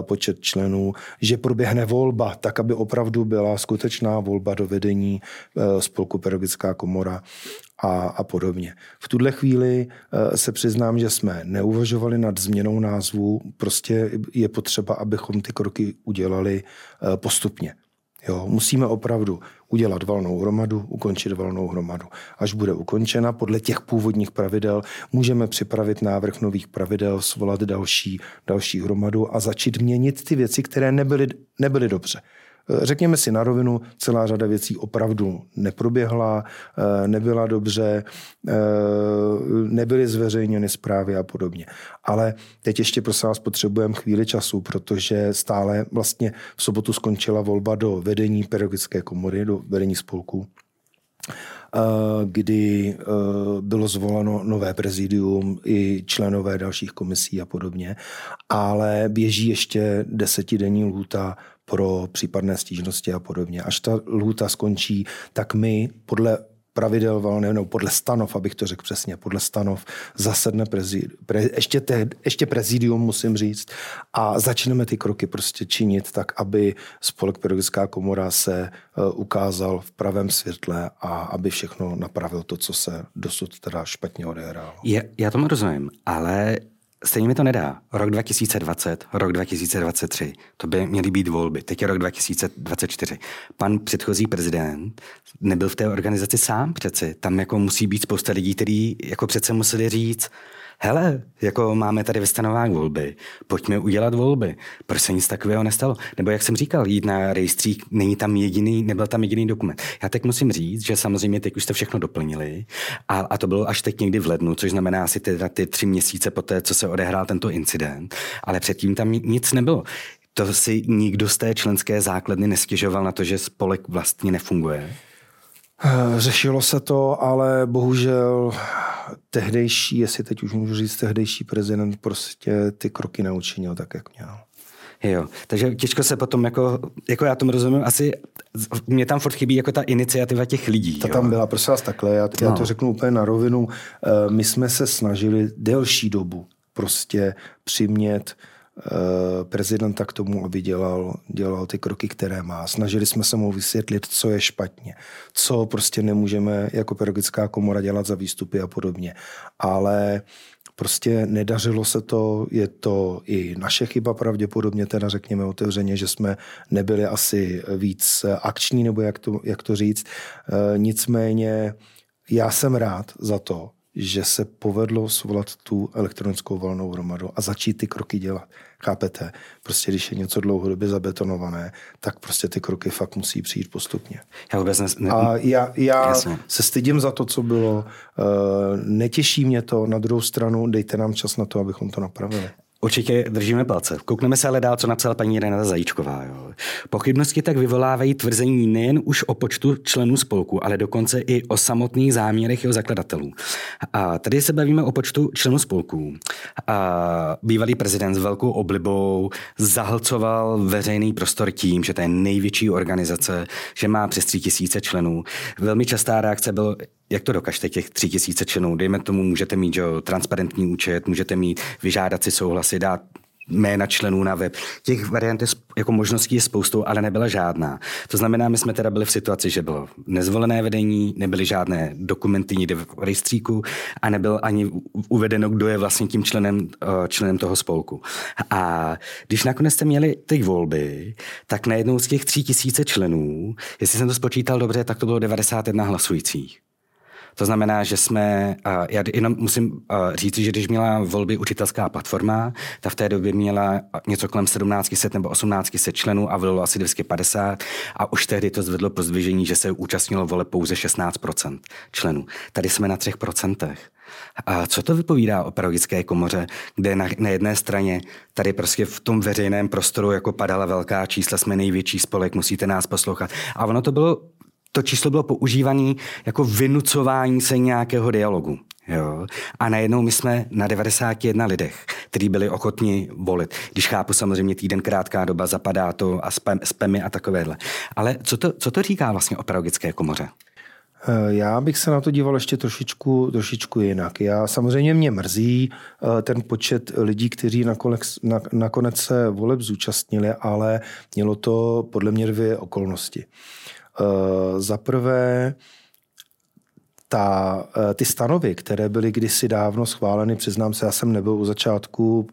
počet členů, že proběhne volba, tak, aby opravdu byla skutečná volba do vedení spolku Pedagogická komora a podobně. V tuhle chvíli se přiznám, že jsme neuvažovali nad změnou názvu. Prostě je potřeba, abychom ty kroky udělali postupně. Jo, musíme opravdu udělat valnou hromadu, ukončit valnou hromadu. Až bude ukončena podle těch původních pravidel, můžeme připravit návrh nových pravidel, svolat další hromadu a začít měnit ty věci, které nebyly dobře. Řekněme si na rovinu, celá řada věcí opravdu neproběhla, nebyla dobře, nebyly zveřejněny zprávy a podobně. Ale teď ještě prosím vás potřebujeme chvíli času, protože stále vlastně v sobotu skončila volba do vedení pedagogické komory, do vedení spolku, kdy bylo zvoleno nové prezidium i členové dalších komisí a podobně, ale běží ještě 10denní lhůta pro případné stížnosti a podobně. Až ta lhůta skončí, tak my podle pravidel valného, nebo podle stanov, abych to řekl přesně, podle stanov, zasedne ještě prezidium, musím říct, a začneme ty kroky prostě činit tak, aby spolek Pedagogická komora se ukázal v pravém světle a aby všechno napravil to, co se dosud teda špatně odehrálo. Já tomu rozumím, ale stejně mi to nedá. Rok 2020, rok 2023, to by měly být volby. Teď je rok 2024. Pan předchozí prezident nebyl v té organizaci sám přeci. Tam jako musí být spousta lidí, kteří jako přece museli říct, hele, jako máme tady ve stanovách volby, pojďme udělat volby. Proč se nic takového nestalo? Nebo jak jsem říkal, jít na rejstřík, nebyl tam jediný dokument. Já teď musím říct, že samozřejmě teď už jste všechno doplnili a to bylo až teď někdy v lednu, což znamená asi ty 3 měsíce poté, co se odehrál tento incident, ale předtím tam nic nebylo. To si nikdo z té členské základny nestěžoval na to, že spolek vlastně nefunguje. Řešilo se to, ale bohužel tehdejší, jestli teď už můžu říct, tehdejší prezident prostě ty kroky neučinil tak, jak měl. Jo, takže těžko se potom, jako já tomu rozumím, asi mě tam furt chybí jako ta iniciativa těch lidí. Ta tam byla, prosím vás, takhle, já to řeknu úplně na rovinu. My jsme se snažili delší dobu prostě přimět prezidenta k tomu, aby dělal ty kroky, které má. Snažili jsme se mu vysvětlit, co je špatně, co prostě nemůžeme jako pedagogická komora dělat za výstupy a podobně. Ale prostě nedařilo se to, je to i naše chyba pravděpodobně, teda řekněme otevřeně, že jsme nebyli asi víc akční, nebo jak to říct. Nicméně já jsem rád za to, že se povedlo svolat tu elektronickou valnou hromadu a začít ty kroky dělat. Chápete? Prostě když je něco dlouhodobě zabetonované, tak prostě ty kroky fakt musí přijít postupně. Já se stydím za to, co bylo. Netěší mě to. Na druhou stranu dejte nám čas na to, abychom to napravili. Určitě držíme palce. Koukneme se ale dál, co napsala paní Renata Zajíčková. Jo. Pochybnosti tak vyvolávají tvrzení nejen už o počtu členů spolku, ale dokonce i o samotných záměrech jeho zakladatelů. A tady se bavíme o počtu členů spolků. A bývalý prezident s velkou oblibou zahlcoval veřejný prostor tím, že to je největší organizace, že má přes 3 000 členů. Velmi častá reakce bylo, jak to dokažte těch 3 000 členů? Dejme tomu, můžete mít transparentní účet, můžete mít vyžádat si souhlasy, dát jména členů na web. Těch variant jako možností je spoustu, ale nebyla žádná. To znamená, my jsme teda byli v situaci, že bylo nezvolené vedení, nebyly žádné dokumenty nikde v rejstříku a nebyl ani uvedeno, kdo je vlastně tím členem toho spolku. A když nakonec jste měli ty volby, tak najednou z těch 3 000 členů, jestli jsem to spočítal dobře, tak to bylo 91 hlasujících. To znamená, že já jenom musím říct, že když měla volby učitelská platforma, ta v té době měla něco kolem 1700 nebo 1800 členů a volilo asi 250 a už tehdy to zvedlo pro zdvižení, že se účastnilo voleb pouze 16% členů. Tady jsme na 3%. A co to vypovídá o pedagogické komoře, kde na jedné straně tady prostě v tom veřejném prostoru jako padala velká čísla, jsme největší spolek, musíte nás poslouchat. A ono to číslo bylo používané jako vynucování se nějakého dialogu. Jo? A najednou my jsme na 91 lidech, kteří byli ochotni volit. Když chápu samozřejmě týden krátká doba, zapadá to a spamy a takovéhle. Ale co to říká vlastně o pedagogické komoře? Já bych se na to díval ještě trošičku jinak. Samozřejmě mě mrzí ten počet lidí, kteří nakonec se voleb zúčastnili, ale mělo to podle mě 2 okolnosti. Za prvé, ty stanovy, které byly kdysi dávno schváleny, přiznám se, já jsem nebyl u začátku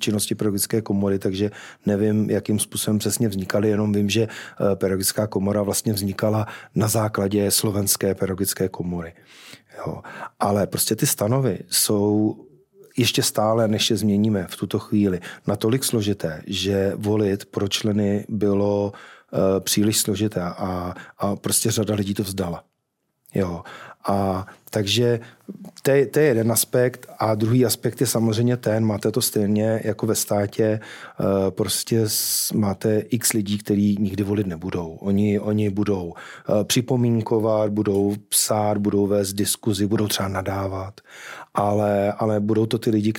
činnosti pedagogické komory, takže nevím, jakým způsobem přesně vznikaly, jenom vím, že pedagogická komora vlastně vznikala na základě slovenské pedagogické komory. Jo. Ale prostě ty stanovy jsou ještě stále, než je změníme v tuto chvíli, natolik složité, že volit pro členy bylo příliš složité a prostě řada lidí to vzdala. Jo. A takže to je jeden aspekt a druhý aspekt je samozřejmě ten, máte to stejně jako ve státě, prostě máte x lidí, kteří nikdy volit nebudou. Oni budou připomínkovat, budou psát, budou vést diskuzi, budou třeba nadávat, ale budou to ty lidi,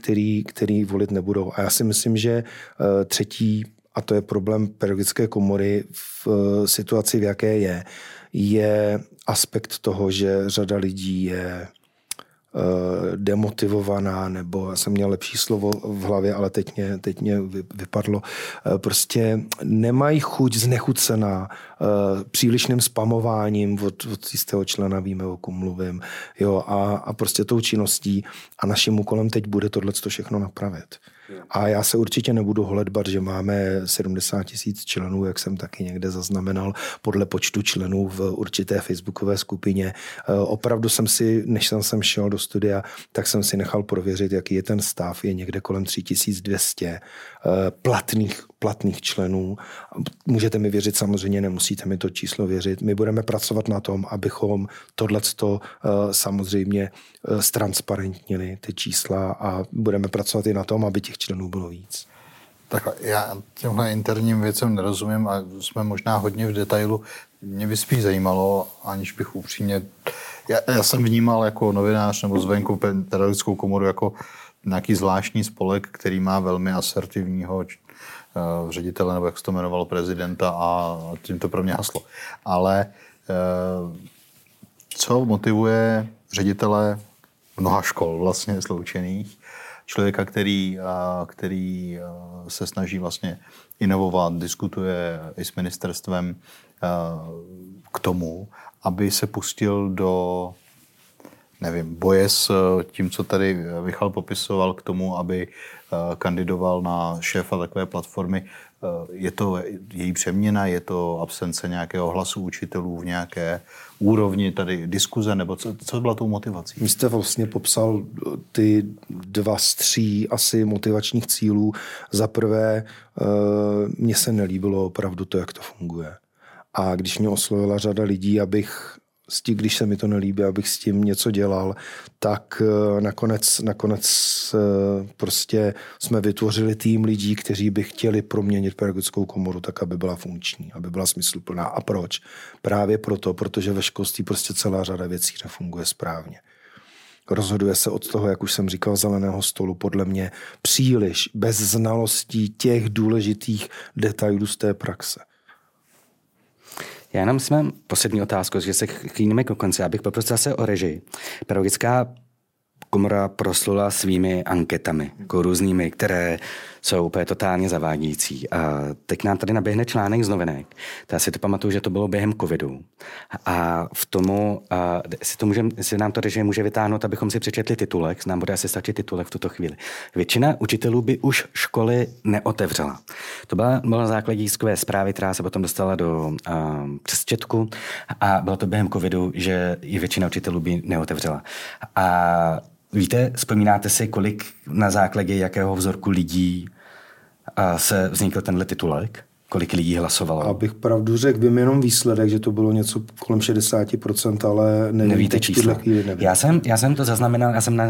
kteří volit nebudou. A já si myslím, že třetí, a to je problém pedagogické komory v situaci, v jaké je, je aspekt toho, že řada lidí je demotivovaná, nebo já jsem měl lepší slovo v hlavě, ale teď mě vypadlo. Prostě nemají chuť, znechucená přílišným spamováním od jistého člena, víme, o kom mluvím, jo, a prostě tou činností, a naším úkolem teď bude tohleto všechno napravit. A já se určitě nebudu holedbat, že máme 70 000 členů, jak jsem taky někde zaznamenal, podle počtu členů v určité facebookové skupině. Opravdu jsem si, než jsem šel do studia, tak jsem si nechal prověřit, jaký je ten stav. Je někde kolem 3200 platných členů. Můžete mi věřit, samozřejmě nemusíte mi to číslo věřit. My budeme pracovat na tom, abychom tohleto samozřejmě ztransparentnili, ty čísla, a budeme pracovat i na tom, aby těch členů bylo víc. Tak já těmhle interním věcem nerozumím a jsme možná hodně v detailu. Mě by spíš zajímalo, aniž bych upřímně... Já jsem vnímal jako novinář nebo zvenku pedagogickou komoru jako nějaký zvláštní spolek, který má velmi asertivního ředitele, nebo jak se to jmenovalo, prezidenta, a tím to pro mě haslo. Ale co motivuje ředitele mnoha škol vlastně sloučených, člověka, který se snaží vlastně inovovat, diskutuje i s ministerstvem k tomu, aby se pustil do, nevím, boje s tím, co tady Michal popisoval, k tomu, aby kandidoval na šéfa takové platformy. Je to její přeměna, je to absence nějakého hlasu učitelů v nějaké úrovni tady diskuze, nebo co byla tou motivací? Vy jste vlastně popsal ty dva z tří asi motivačních cílů. Za prvé, mně se nelíbilo opravdu to, jak to funguje. A když mě oslovila řada lidí, když se mi to nelíbí, abych s tím něco dělal, tak nakonec prostě jsme vytvořili tým lidí, kteří by chtěli proměnit pedagogickou komoru tak, aby byla funkční, aby byla smysluplná. A proč? Právě proto, protože ve školství prostě celá řada věcí nefunguje správně. Rozhoduje se od toho, jak už jsem říkal, zeleného stolu, podle mě příliš bez znalostí těch důležitých detailů z té praxe. Já jenom si mám poslední otázku, že se chýlíme k konci. Já bych poprosil zase o režii. Pedagogická komora proslula svými anketami, jako různými, které jsou úplně totálně zavádějící. A teď nám tady naběhne článek z novinek. Já si to pamatuju, že to bylo během covidu. A v tomu, jestli nám to režie může vytáhnout, abychom si přečetli titulek, nám bude asi stačit titulek v tuto chvíli. Většina učitelů by už školy neotevřela. To bylo na základě tiskové zprávy, která se potom dostala do přesčetku, a bylo to během covidu, že i většina učitelů by neotevřela. A víte, vzpomínáte si, kolik na základě jakého vzorku lidí se vznikl tenhle titulek? Kolik lidí hlasovalo? Abych pravdu řekl, vím jenom výsledek, že to bylo něco kolem 60%, ale nevíte čísla. Já jsem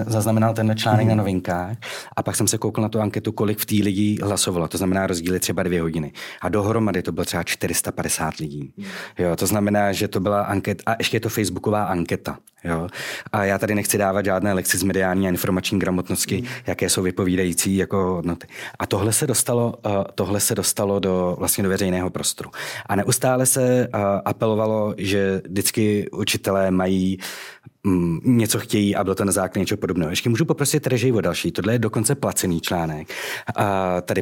zaznamenal tenhle článek na Novinkách, a pak jsem se koukal na tu anketu, kolik v té lidí hlasovalo. To znamená rozdíly třeba 2 hodiny. A dohromady to bylo třeba 450 lidí. Jo, to znamená, že to byla anketa, a ještě je to facebooková anketa. Jo. A já tady nechci dávat žádné lekci z mediální a informační gramotnosti, jaké jsou vypovídající jako hodnoty. A tohle se dostalo do vlastně do veřejného prostoru. A neustále se apelovalo, že vždycky učitelé mají něco chtějí, a bylo to na základě něčeho podobného. Ještě můžu poprosit režii o další. Tohle je dokonce placený článek. Tady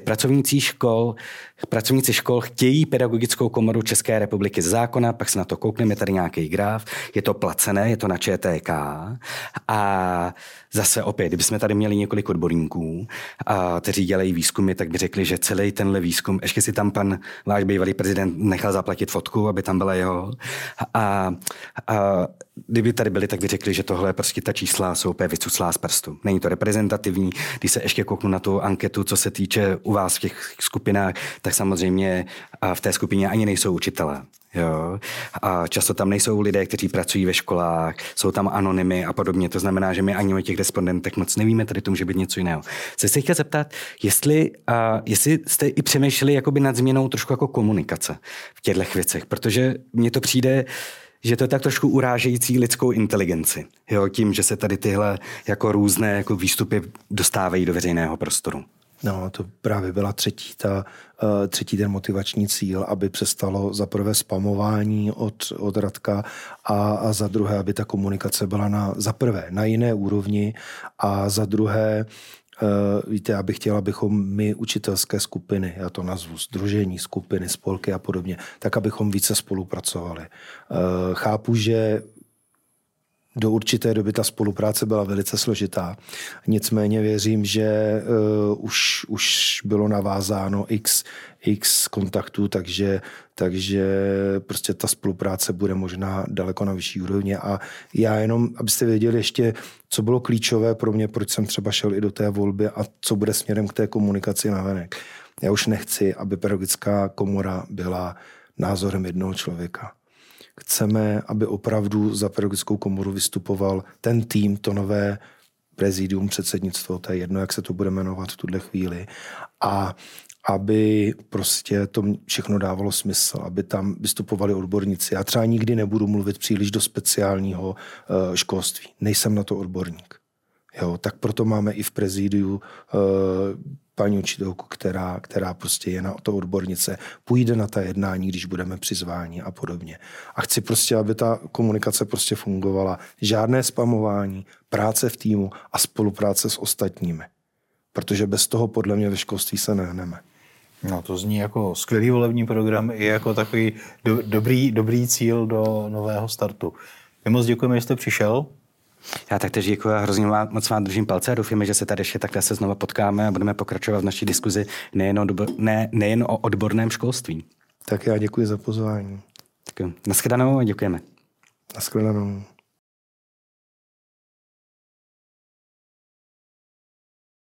pracovníci škol chtějí pedagogickou komoru České republiky z zákona, pak se na to koukneme, je tady nějaký graf, je to placené, je to na ČTK, a zase opět, kdybychom tady měli několik odborníků, kteří dělají výzkumy, tak by řekli, že celý tenhle výzkum, ještě si tam pan váš bývalý prezident nechal zaplatit fotku, aby tam byla jeho. A kdyby tady byli, tak by řekli, že tohle prostě ta čísla jsou úplně vycuclá z prstu. Není to reprezentativní. Když se ještě kouknu na tu anketu, co se týče u vás v těch skupinách, tak samozřejmě v té skupině ani nejsou učitelé. Jo. A často tam nejsou lidé, kteří pracují ve školách, jsou tam anonymy a podobně. To znamená, že my ani o těch respondentech moc nevíme, tady to může být něco jiného. Chci se chtěl zeptat, jestli jste i přemýšleli jakoby nad změnou trošku jako komunikace v těchto věcech, protože mně to přijde, že to je tak trošku urážející lidskou inteligenci. Jo, tím, že se tady tyhle jako různé jako výstupy dostávají do veřejného prostoru. No, to právě byla třetí ten motivační cíl, aby přestalo za prvé spamování od Radka a za druhé, aby ta komunikace byla za prvé na jiné úrovni a za druhé, víte, já bych chtěl, abychom my učitelské skupiny, já to nazvu sdružení, skupiny, spolky a podobně, tak abychom více spolupracovali. Chápu, že do určité doby ta spolupráce byla velice složitá. Nicméně věřím, že už bylo navázáno x kontaktů, takže prostě ta spolupráce bude možná daleko na vyšší úrovni. A já jenom, abyste věděli ještě, co bylo klíčové pro mě, proč jsem třeba šel i do té volby a co bude směrem k té komunikaci navenek. Já už nechci, aby pedagogická komora byla názorem jednoho člověka. Chceme, aby opravdu za pedagogickou komoru vystupoval ten tým, to nové prezidium, předsednictvo, to je jedno, jak se to bude jmenovat v tuhle chvíli. A aby prostě to všechno dávalo smysl, aby tam vystupovali odborníci. Já třeba nikdy nebudu mluvit příliš do speciálního školství. Nejsem na to odborník. Jo, tak proto máme i v prezidiu paní učitelku, která prostě je na to odbornice, půjde na ta jednání, když budeme přizváni a podobně. A chci prostě, aby ta komunikace prostě fungovala. Žádné spamování, práce v týmu a spolupráce s ostatními. Protože bez toho podle mě ve školství se nehneme. No, to zní jako skvělý volební program i jako takový dobrý cíl do nového startu. My moc děkujeme, že jste přišel. Já taktéž děkuji a hrozně moc vám držím palce a doufíme, že se tady ještě takhle se znova potkáme a budeme pokračovat v naší diskuzi nejen o odborném školství. Tak já děkuji za pozvání. Děkuji. Naschledanou a děkujeme. Naschledanou.